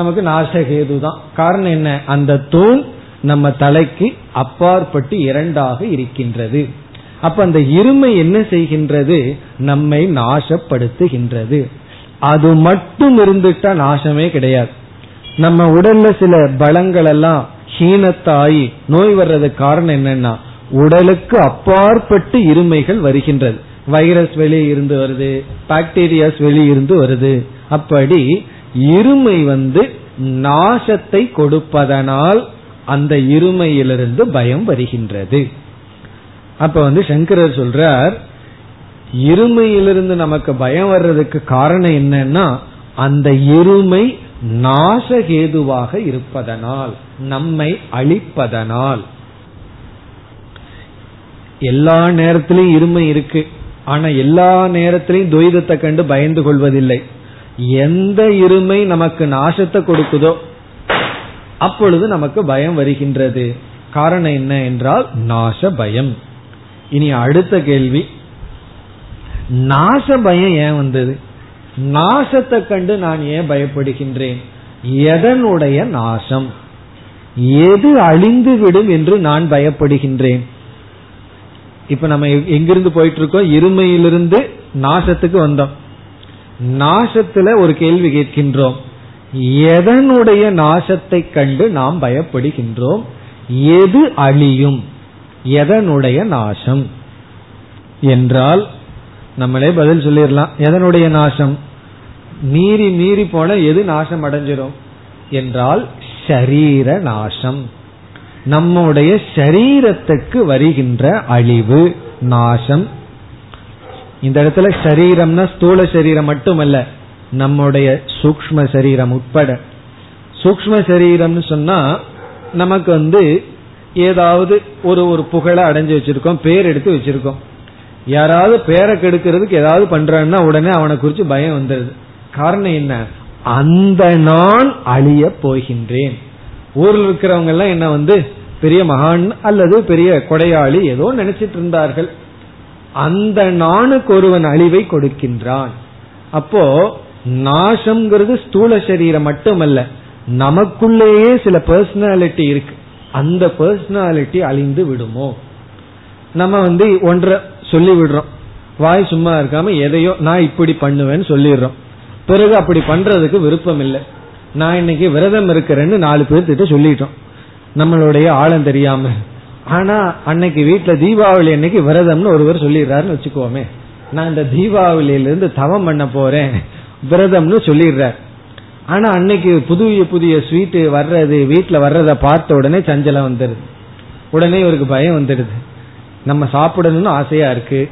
நமக்கு நாசகேது தான். காரணம் என்ன? அந்த தூண் நம்ம தலைக்கு அப்பாற்பட்டு இரண்டாக இருக்கின்றது. அப்ப அந்த இருமை என்ன செய்கின்றது? நம்மை நாசப்படுத்துகின்றது. அது மட்டும் இருந்துட்டா நாசமே கிடையாது. நம்ம உடல்ல சில பலங்கள் எல்லாம் ஹீனத்தாயி நோய் வர்றதுக்கு காரணம் என்னன்னா உடலுக்கு அப்பாற்பட்டு இருமைகள் வருகின்றது. வைரஸ் வெளியே இருந்து வருது, பாக்டீரியாஸ் வெளியே இருந்து வருது. அப்படி இருமை வந்து நாசத்தை கொடுப்பதனால் அந்த இருமையிலிருந்து பயம் வருகின்றது. அப்ப வந்து சங்கரர் சொல்றார், இருமையிலிருந்து நமக்கு பயம் வர்றதுக்கு காரணம் என்னன்னா அந்த இருமை நாசகேதுவாக இருப்பதனால், நம்மை அழிப்பதனால். எல்லா நேரத்திலையும் இருமை இருக்கு, ஆனா எல்லா நேரத்திலையும் துவைதத்தை கண்டு பயந்து கொள்வதில்லை. எந்த இருமை நமக்கு நாசத்தை கொடுக்குதோ அப்பொழுது நமக்கு பயம் வருகின்றது. காரணம் என்ன என்றால் நாச பயம். இனி அடுத்த கேள்வி, நாச பயம் ஏன் வந்தது? நாசத்தை கண்டு நான் ஏன் பயப்படுகின்றேன்? எதனுடைய நாசம்? எது அழிந்துவிடும் என்று நான் பயப்படுகின்றேன்? இப்ப நம்ம எங்கிருந்து போயிட்டு இருக்கோம்? இருமையிலிருந்து நாசத்துக்கு வந்தோம். நாசத்துல ஒரு கேள்வி கேட்கின்றோம், எதனுடைய நாசத்தை கண்டு நாம் பயப்படுகின்றோம்? எது அழியும்? எதனுடைய நாசம் என்றால் நம்மளே பதில் சொல்லிடலாம். எதனுடைய நாசம்? மீறி மீறி போன எது நாசம் அடைஞ்சிடும் என்றால் ஷரீர நாசம், நம்முடைய சரீரத்துக்கு வருகின்ற அழிவு, நாசம். இந்த இடத்துல சரீரம்னா ஸ்தூல சரீரம் மட்டுமல்ல, நம்முடைய சூக்ஷ்ம சரீரம் உட்பட. சூக்ஷ்ம சரீரம்னு சொன்னா நமக்கு வந்து ஏதாவது ஒரு புகழை அடைஞ்சு வச்சிருக்கோம், பேர் எடுத்து வச்சிருக்கோம். யாராவது பேரை கெடுக்கிறதுக்கு ஏதாவது பண்றான்னா உடனே அவனை குறிச்சு பயம் வந்துடுது. காரணம் என்ன? அந்த நான் அழிய போகின்றேன். ஊரில் இருக்கிறவங்க எல்லாம் என்ன வந்து பெரிய மகான் அல்லது பெரிய கொடையாளி ஏதோ நினைச்சிட்டு இருந்தார்கள். அந்த நானுக்கு ஒருவன் அழிவை கொடுக்கின்றான். அப்போ நாசம்ங்கிறது ஸ்தூல சரீரம் மட்டுமல்ல, நமக்குள்ளேயே சில பர்சனாலிட்டி இருக்கு. அந்த பர்சனாலிட்டி அழிந்து விடுமோ? நம்ம வந்து ஒன்றை சொல்லி விடுறோம், வாய் சும்மா இருக்காம எதையோ நான் இப்படி பண்ணுவேன்னு சொல்லிடுறோம். பிறகு அப்படி பண்றதுக்கு விருப்பம் இல்லை. நான் இன்னைக்கு விரதம் இருக்கிறேன்னு 4 பேர்த்திட்ட சொல்லிட்டோம் நம்மளுடைய ஆழம் தெரியாம. ஆனா அன்னைக்கு வீட்டுல தீபாவளி அன்னைக்கு விரதம்னு ஒருவர் சொல்லிடுறாருன்னு வச்சுக்கோமே, நான் இந்த தீபாவளியிலிருந்து தவம் பண்ண போறேன் விரதம்னு சொல்லிடுறார். ஆனா அன்னைக்கு புதிய புதிய ஸ்வீட்டு வர்றது, வீட்டுல வர்றத பார்த்த உடனே சஞ்சலம் வந்துடுது, உடனே இவருக்கு பயம் வந்துடுது. நம்ம சாப்பிடணும்னு ஆசையா இருக்கு,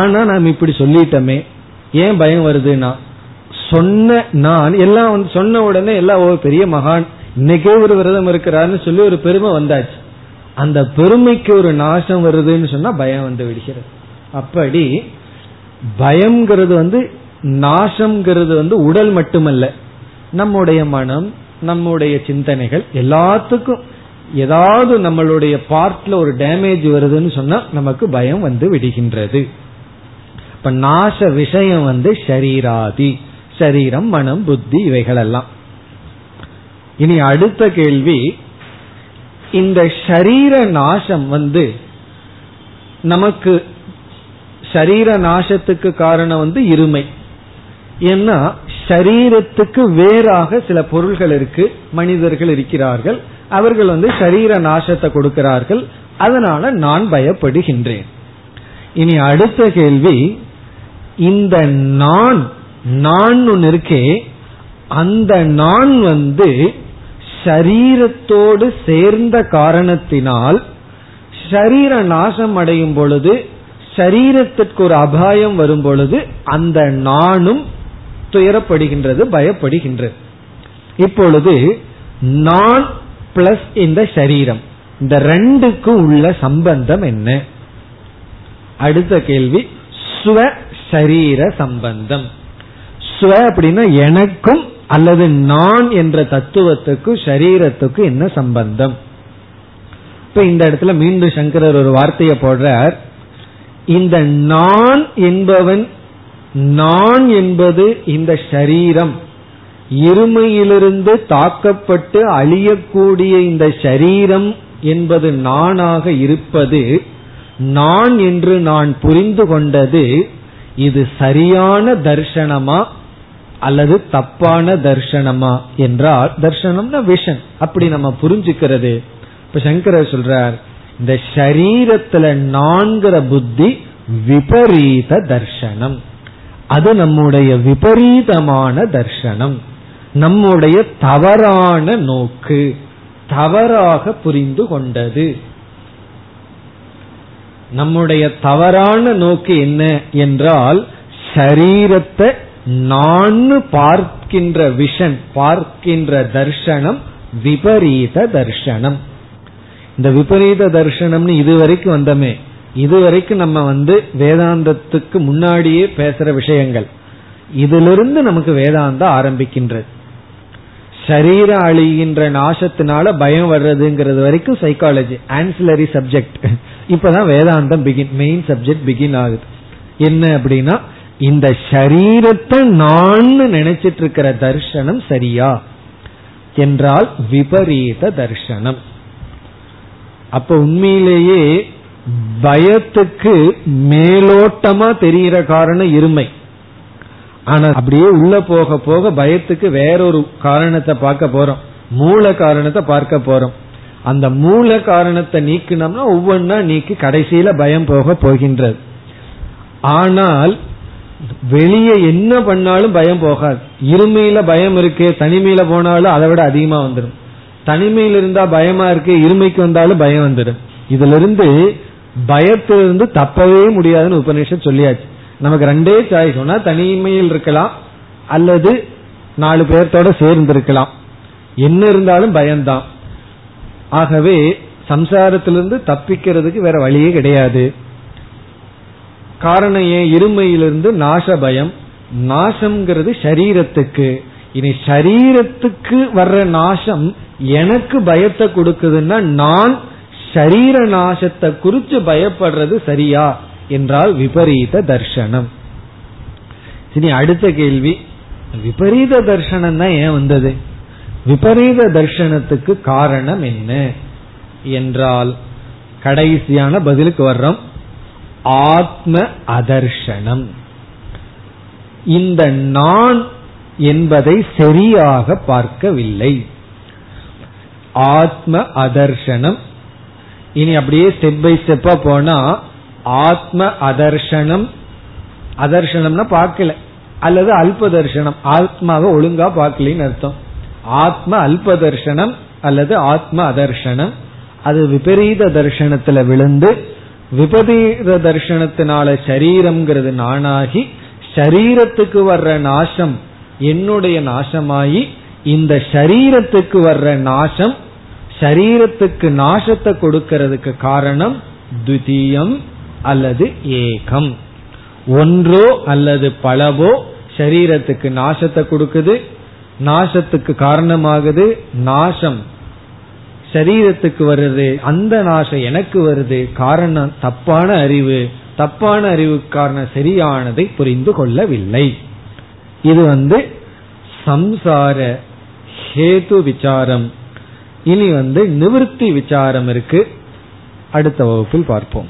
ஆனா நாம் இப்படி சொல்லிட்டோமே. ஏன் பயம் வருதுன்னா சொன்ன நான் எல்லாம் வந்து சொன்ன உடனே எல்லாம் ஒரு பெரிய மகான் இன்னைக்கே ஒரு விரதம் இருக்கிறாருன்னு சொல்லி ஒரு பெருமை வந்தாச்சு. அந்த பெருமைக்கு ஒரு நாசம் வருதுன்னு சொன்னா பயம் வந்து விடுகிறது. அப்படி பயம்ங்கிறது வந்து நாசம்ங்கிறது வந்து உடல் மட்டுமல்ல, நம்முடைய மனம், நம்முடைய சிந்தனைகள் எல்லாத்துக்கும் ஏதாவது நம்மளுடைய பார்ட்ல ஒரு டேமேஜ் வருதுன்னு சொன்னா நமக்கு பயம் வந்து விடுகின்றது. இப்ப நாச விஷயம் வந்து ஷரீராதி, சரீரம், மனம், புத்தி இவைகள் எல்லாம். இனி அடுத்த கேள்வி, இந்த ஷரீர நாசம் வந்து நமக்கு ஷரீர நாசத்துக்கு காரணம் வந்து இருமை. ஏன்னா ஷரீரத்துக்கு வேறாக சில பொருள்கள் இருக்கு, மனிதர்கள் இருக்கிறார்கள், அவர்கள் வந்து ஷரீர நாசத்தை கொடுக்கிறார்கள், அதனால நான் பயப்படுகின்றேன். இனி அடுத்த கேள்வி, இந்த நான் நான் இருக்கே, அந்த நான் வந்து ஷரீரத்தோடு சேர்ந்த காரணத்தினால் ஷரீர நாசம் அடையும் பொழுது சரீரத்திற்கு ஒரு அபாயம் வரும் பொழுது அந்த நானும் துயரப்படுகின்றது, பயப்படுகின்றது. இப்பொழுது நான் பிளஸ் இந்த சரீரம், இந்த ரெண்டுக்கு உள்ள சம்பந்தம் என்ன? அடுத்த கேள்வி ஸ்வ சரீர சம்பந்தம். ஸ்வ அப்படின்னா எனக்கும் அல்லது நான் என்ற தத்துவத்துக்கும் சரீரத்துக்கு என்ன சம்பந்தம்? இப்ப இந்த இடத்துல மீண்டும் சங்கரர் ஒரு வார்த்தையை போடுறார். இந்த நான் என்பவன், நான் என்பது இந்த சரீரம், இருமையிலிருந்து தாக்கப்பட்டு அழியக்கூடிய இந்த சரீரம் என்பது நானாக இருப்பது, நான் என்று நான் புரிந்து கொண்டது, இது சரியான தர்சனமா அல்லது தப்பான தர்சனமா என்றால், தர்சனம்னா விஷன், அப்படி நம்ம புரிஞ்சுக்கிறது. இப்ப சங்கரர் சொல்றார், இந்த சரீரத்துல நான்கிற புத்தி விபரீத தர்சனம், அது நம்முடைய விபரீதமான தர்சனம், நம்முடைய தவறான நோக்கு, தவறாக புரிந்து கொண்டது. நம்முடைய தவறான நோக்கு என்ன என்றால், சரீரத்தை நான் பார்க்கின்ற விஷன், பார்க்கின்ற தர்சனம் விபரீத தர்சனம். இந்த விபரீத தர்சனம்னு இதுவரைக்கும் வந்தமே, இதுவரைக்கும் நம்ம வேதாந்தத்துக்கு முன்னாடியே பேசுற விஷயங்கள், இதிலிருந்து நமக்கு வேதாந்தம் ஆரம்பிக்கின்றது. சரீரம் அழிகின்ற நாசத்தினால பயம் வர்றதுங்கிறது வரைக்கும் சைக்காலஜி ஆன்சிலரி சப்ஜெக்ட். இப்பதான் வேதாந்தம் பிகின், மெயின் சப்ஜெக்ட் பிகின் ஆகுது. என்ன அப்படின்னா, இந்த சரீரத்தை நான் நினைச்சிட்டு இருக்கிற தர்சனம் சரியா என்றால் விபரீத தர்சனம். அப்ப உண்மையிலேயே பயத்துக்கு மேலோட்டமா தெரிகிற காரணம் இருமை. ஆனா அப்படியே உள்ள போக போக பயத்துக்கு வேறொரு காரணத்தை பார்க்க போறோம், மூல காரணத்தை பார்க்க போறோம். அந்த மூல காரணத்தை நீக்கினோம்னா ஒவ்வொன்னா நீக்கி கடைசியில பயம் போக போகின்றது. ஆனால் வெளியே என்ன பண்ணாலும் பயம் போகாது. இருமையில பயம் இருக்கு, தனிமையில போனாலும் அதை விட அதிகமா வந்துடும். தனிமையில் இருந்தா பயமா இருக்கு, இருமைக்கு வந்தாலும் பயம் வந்துடும். இதுல இருந்து பயத்திலிருந்து தப்பவே முடியாதுன்னு உபநிஷத் சொல்லியாச்சு. நமக்கு ரெண்டே சாய்ஸ், ஒன்னா தனிமையில் இருக்கலாம் அல்லது 4 பேர்த்தோட சேர்ந்து இருக்கலாம், என்ன இருந்தாலும் பயம்தான். ஆகவே சம்சாரத்திலிருந்து தப்பிக்கிறதுக்கு வேற வழியே கிடையாது. காரணம் ஏன், இருமையிலிருந்து நாச பயம். நாசம்ங்கிறது சரீரத்துக்கு, இனி சரீரத்துக்கு வர்ற நாசம் எனக்கு பயத்தை கொடுக்குதுன்னா நான் சரீர நாசத்தை குறிச்சு பயப்படுறது சரியா என்றால் விபரீத தர்சனம். சரி, அடுத்த கேள்வி, விபரீத தர்சனம் தான் ஏன் வந்தது? விபரீத தர்சனத்துக்கு காரணம் என்ன என்றால் கடைசியான பதிலுக்கு வர்றோம், ஆத்ம அதர்சனம். இந்த நான் என்பதை சரியாக பார்க்கவில்லை, ஆத்ம அதர்சனம். இனி அப்படியே ஸ்டெப் பை ஸ்டெப்பா போனா, ஆத்ம அதர்சனம், அதர்சனம்னா பார்க்கல அல்லது அல்ப தர்சனம், ஆத்மாவை ஒழுங்கா பார்க்கலன்னு அர்த்தம். ஆத்ம அல்ப தர்சனம் அல்லது ஆத்ம அதர்சனம், அது விபரீத தர்சனத்துல விழுந்து, விபரீத தர்சனத்தினால சரீரம்ங்கிறது நானாகி, சரீரத்துக்கு வர்ற நாசம் என்னுடைய நாசமாயி, இந்த சரீரத்துக்கு வர்ற நாசம், சரீரத்துக்கு நாசத்தை கொடுக்கிறதுக்கு காரணம் துதியம் அல்லது ஏகம். ஒன்றோ அல்லது பலவோ சரீரத்துக்கு நாசத்தை கொடுக்குது, நாசத்துக்கு காரணமாகுது, நாசம் சரீரத்துக்கு வருது, அந்த நாசம் எனக்கு வருது. காரணம் தப்பான அறிவு, தப்பான அறிவுக்கு காரணம் சரியானதை புரிந்து கொள்ளவில்லை. இது சம்சார ஹேது விசாரம். இனி நிவர்த்தி விசாரம் இருக்கு, அடுத்த வகுப்பில் பார்ப்போம்.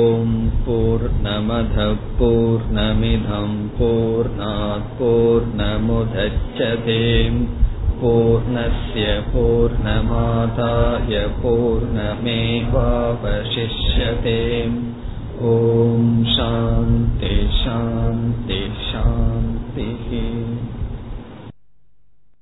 ஓம் பூர்ணமத பூர்ணமிதம் பூர்ணாத் பூர்ணமுதச்யதே பூர்ணஸ்ய பூர்ணமாதாய பூர்ணமேவாவசிஷ்யதே. ஓம் சாந்தி சாந்தி சாந்தி.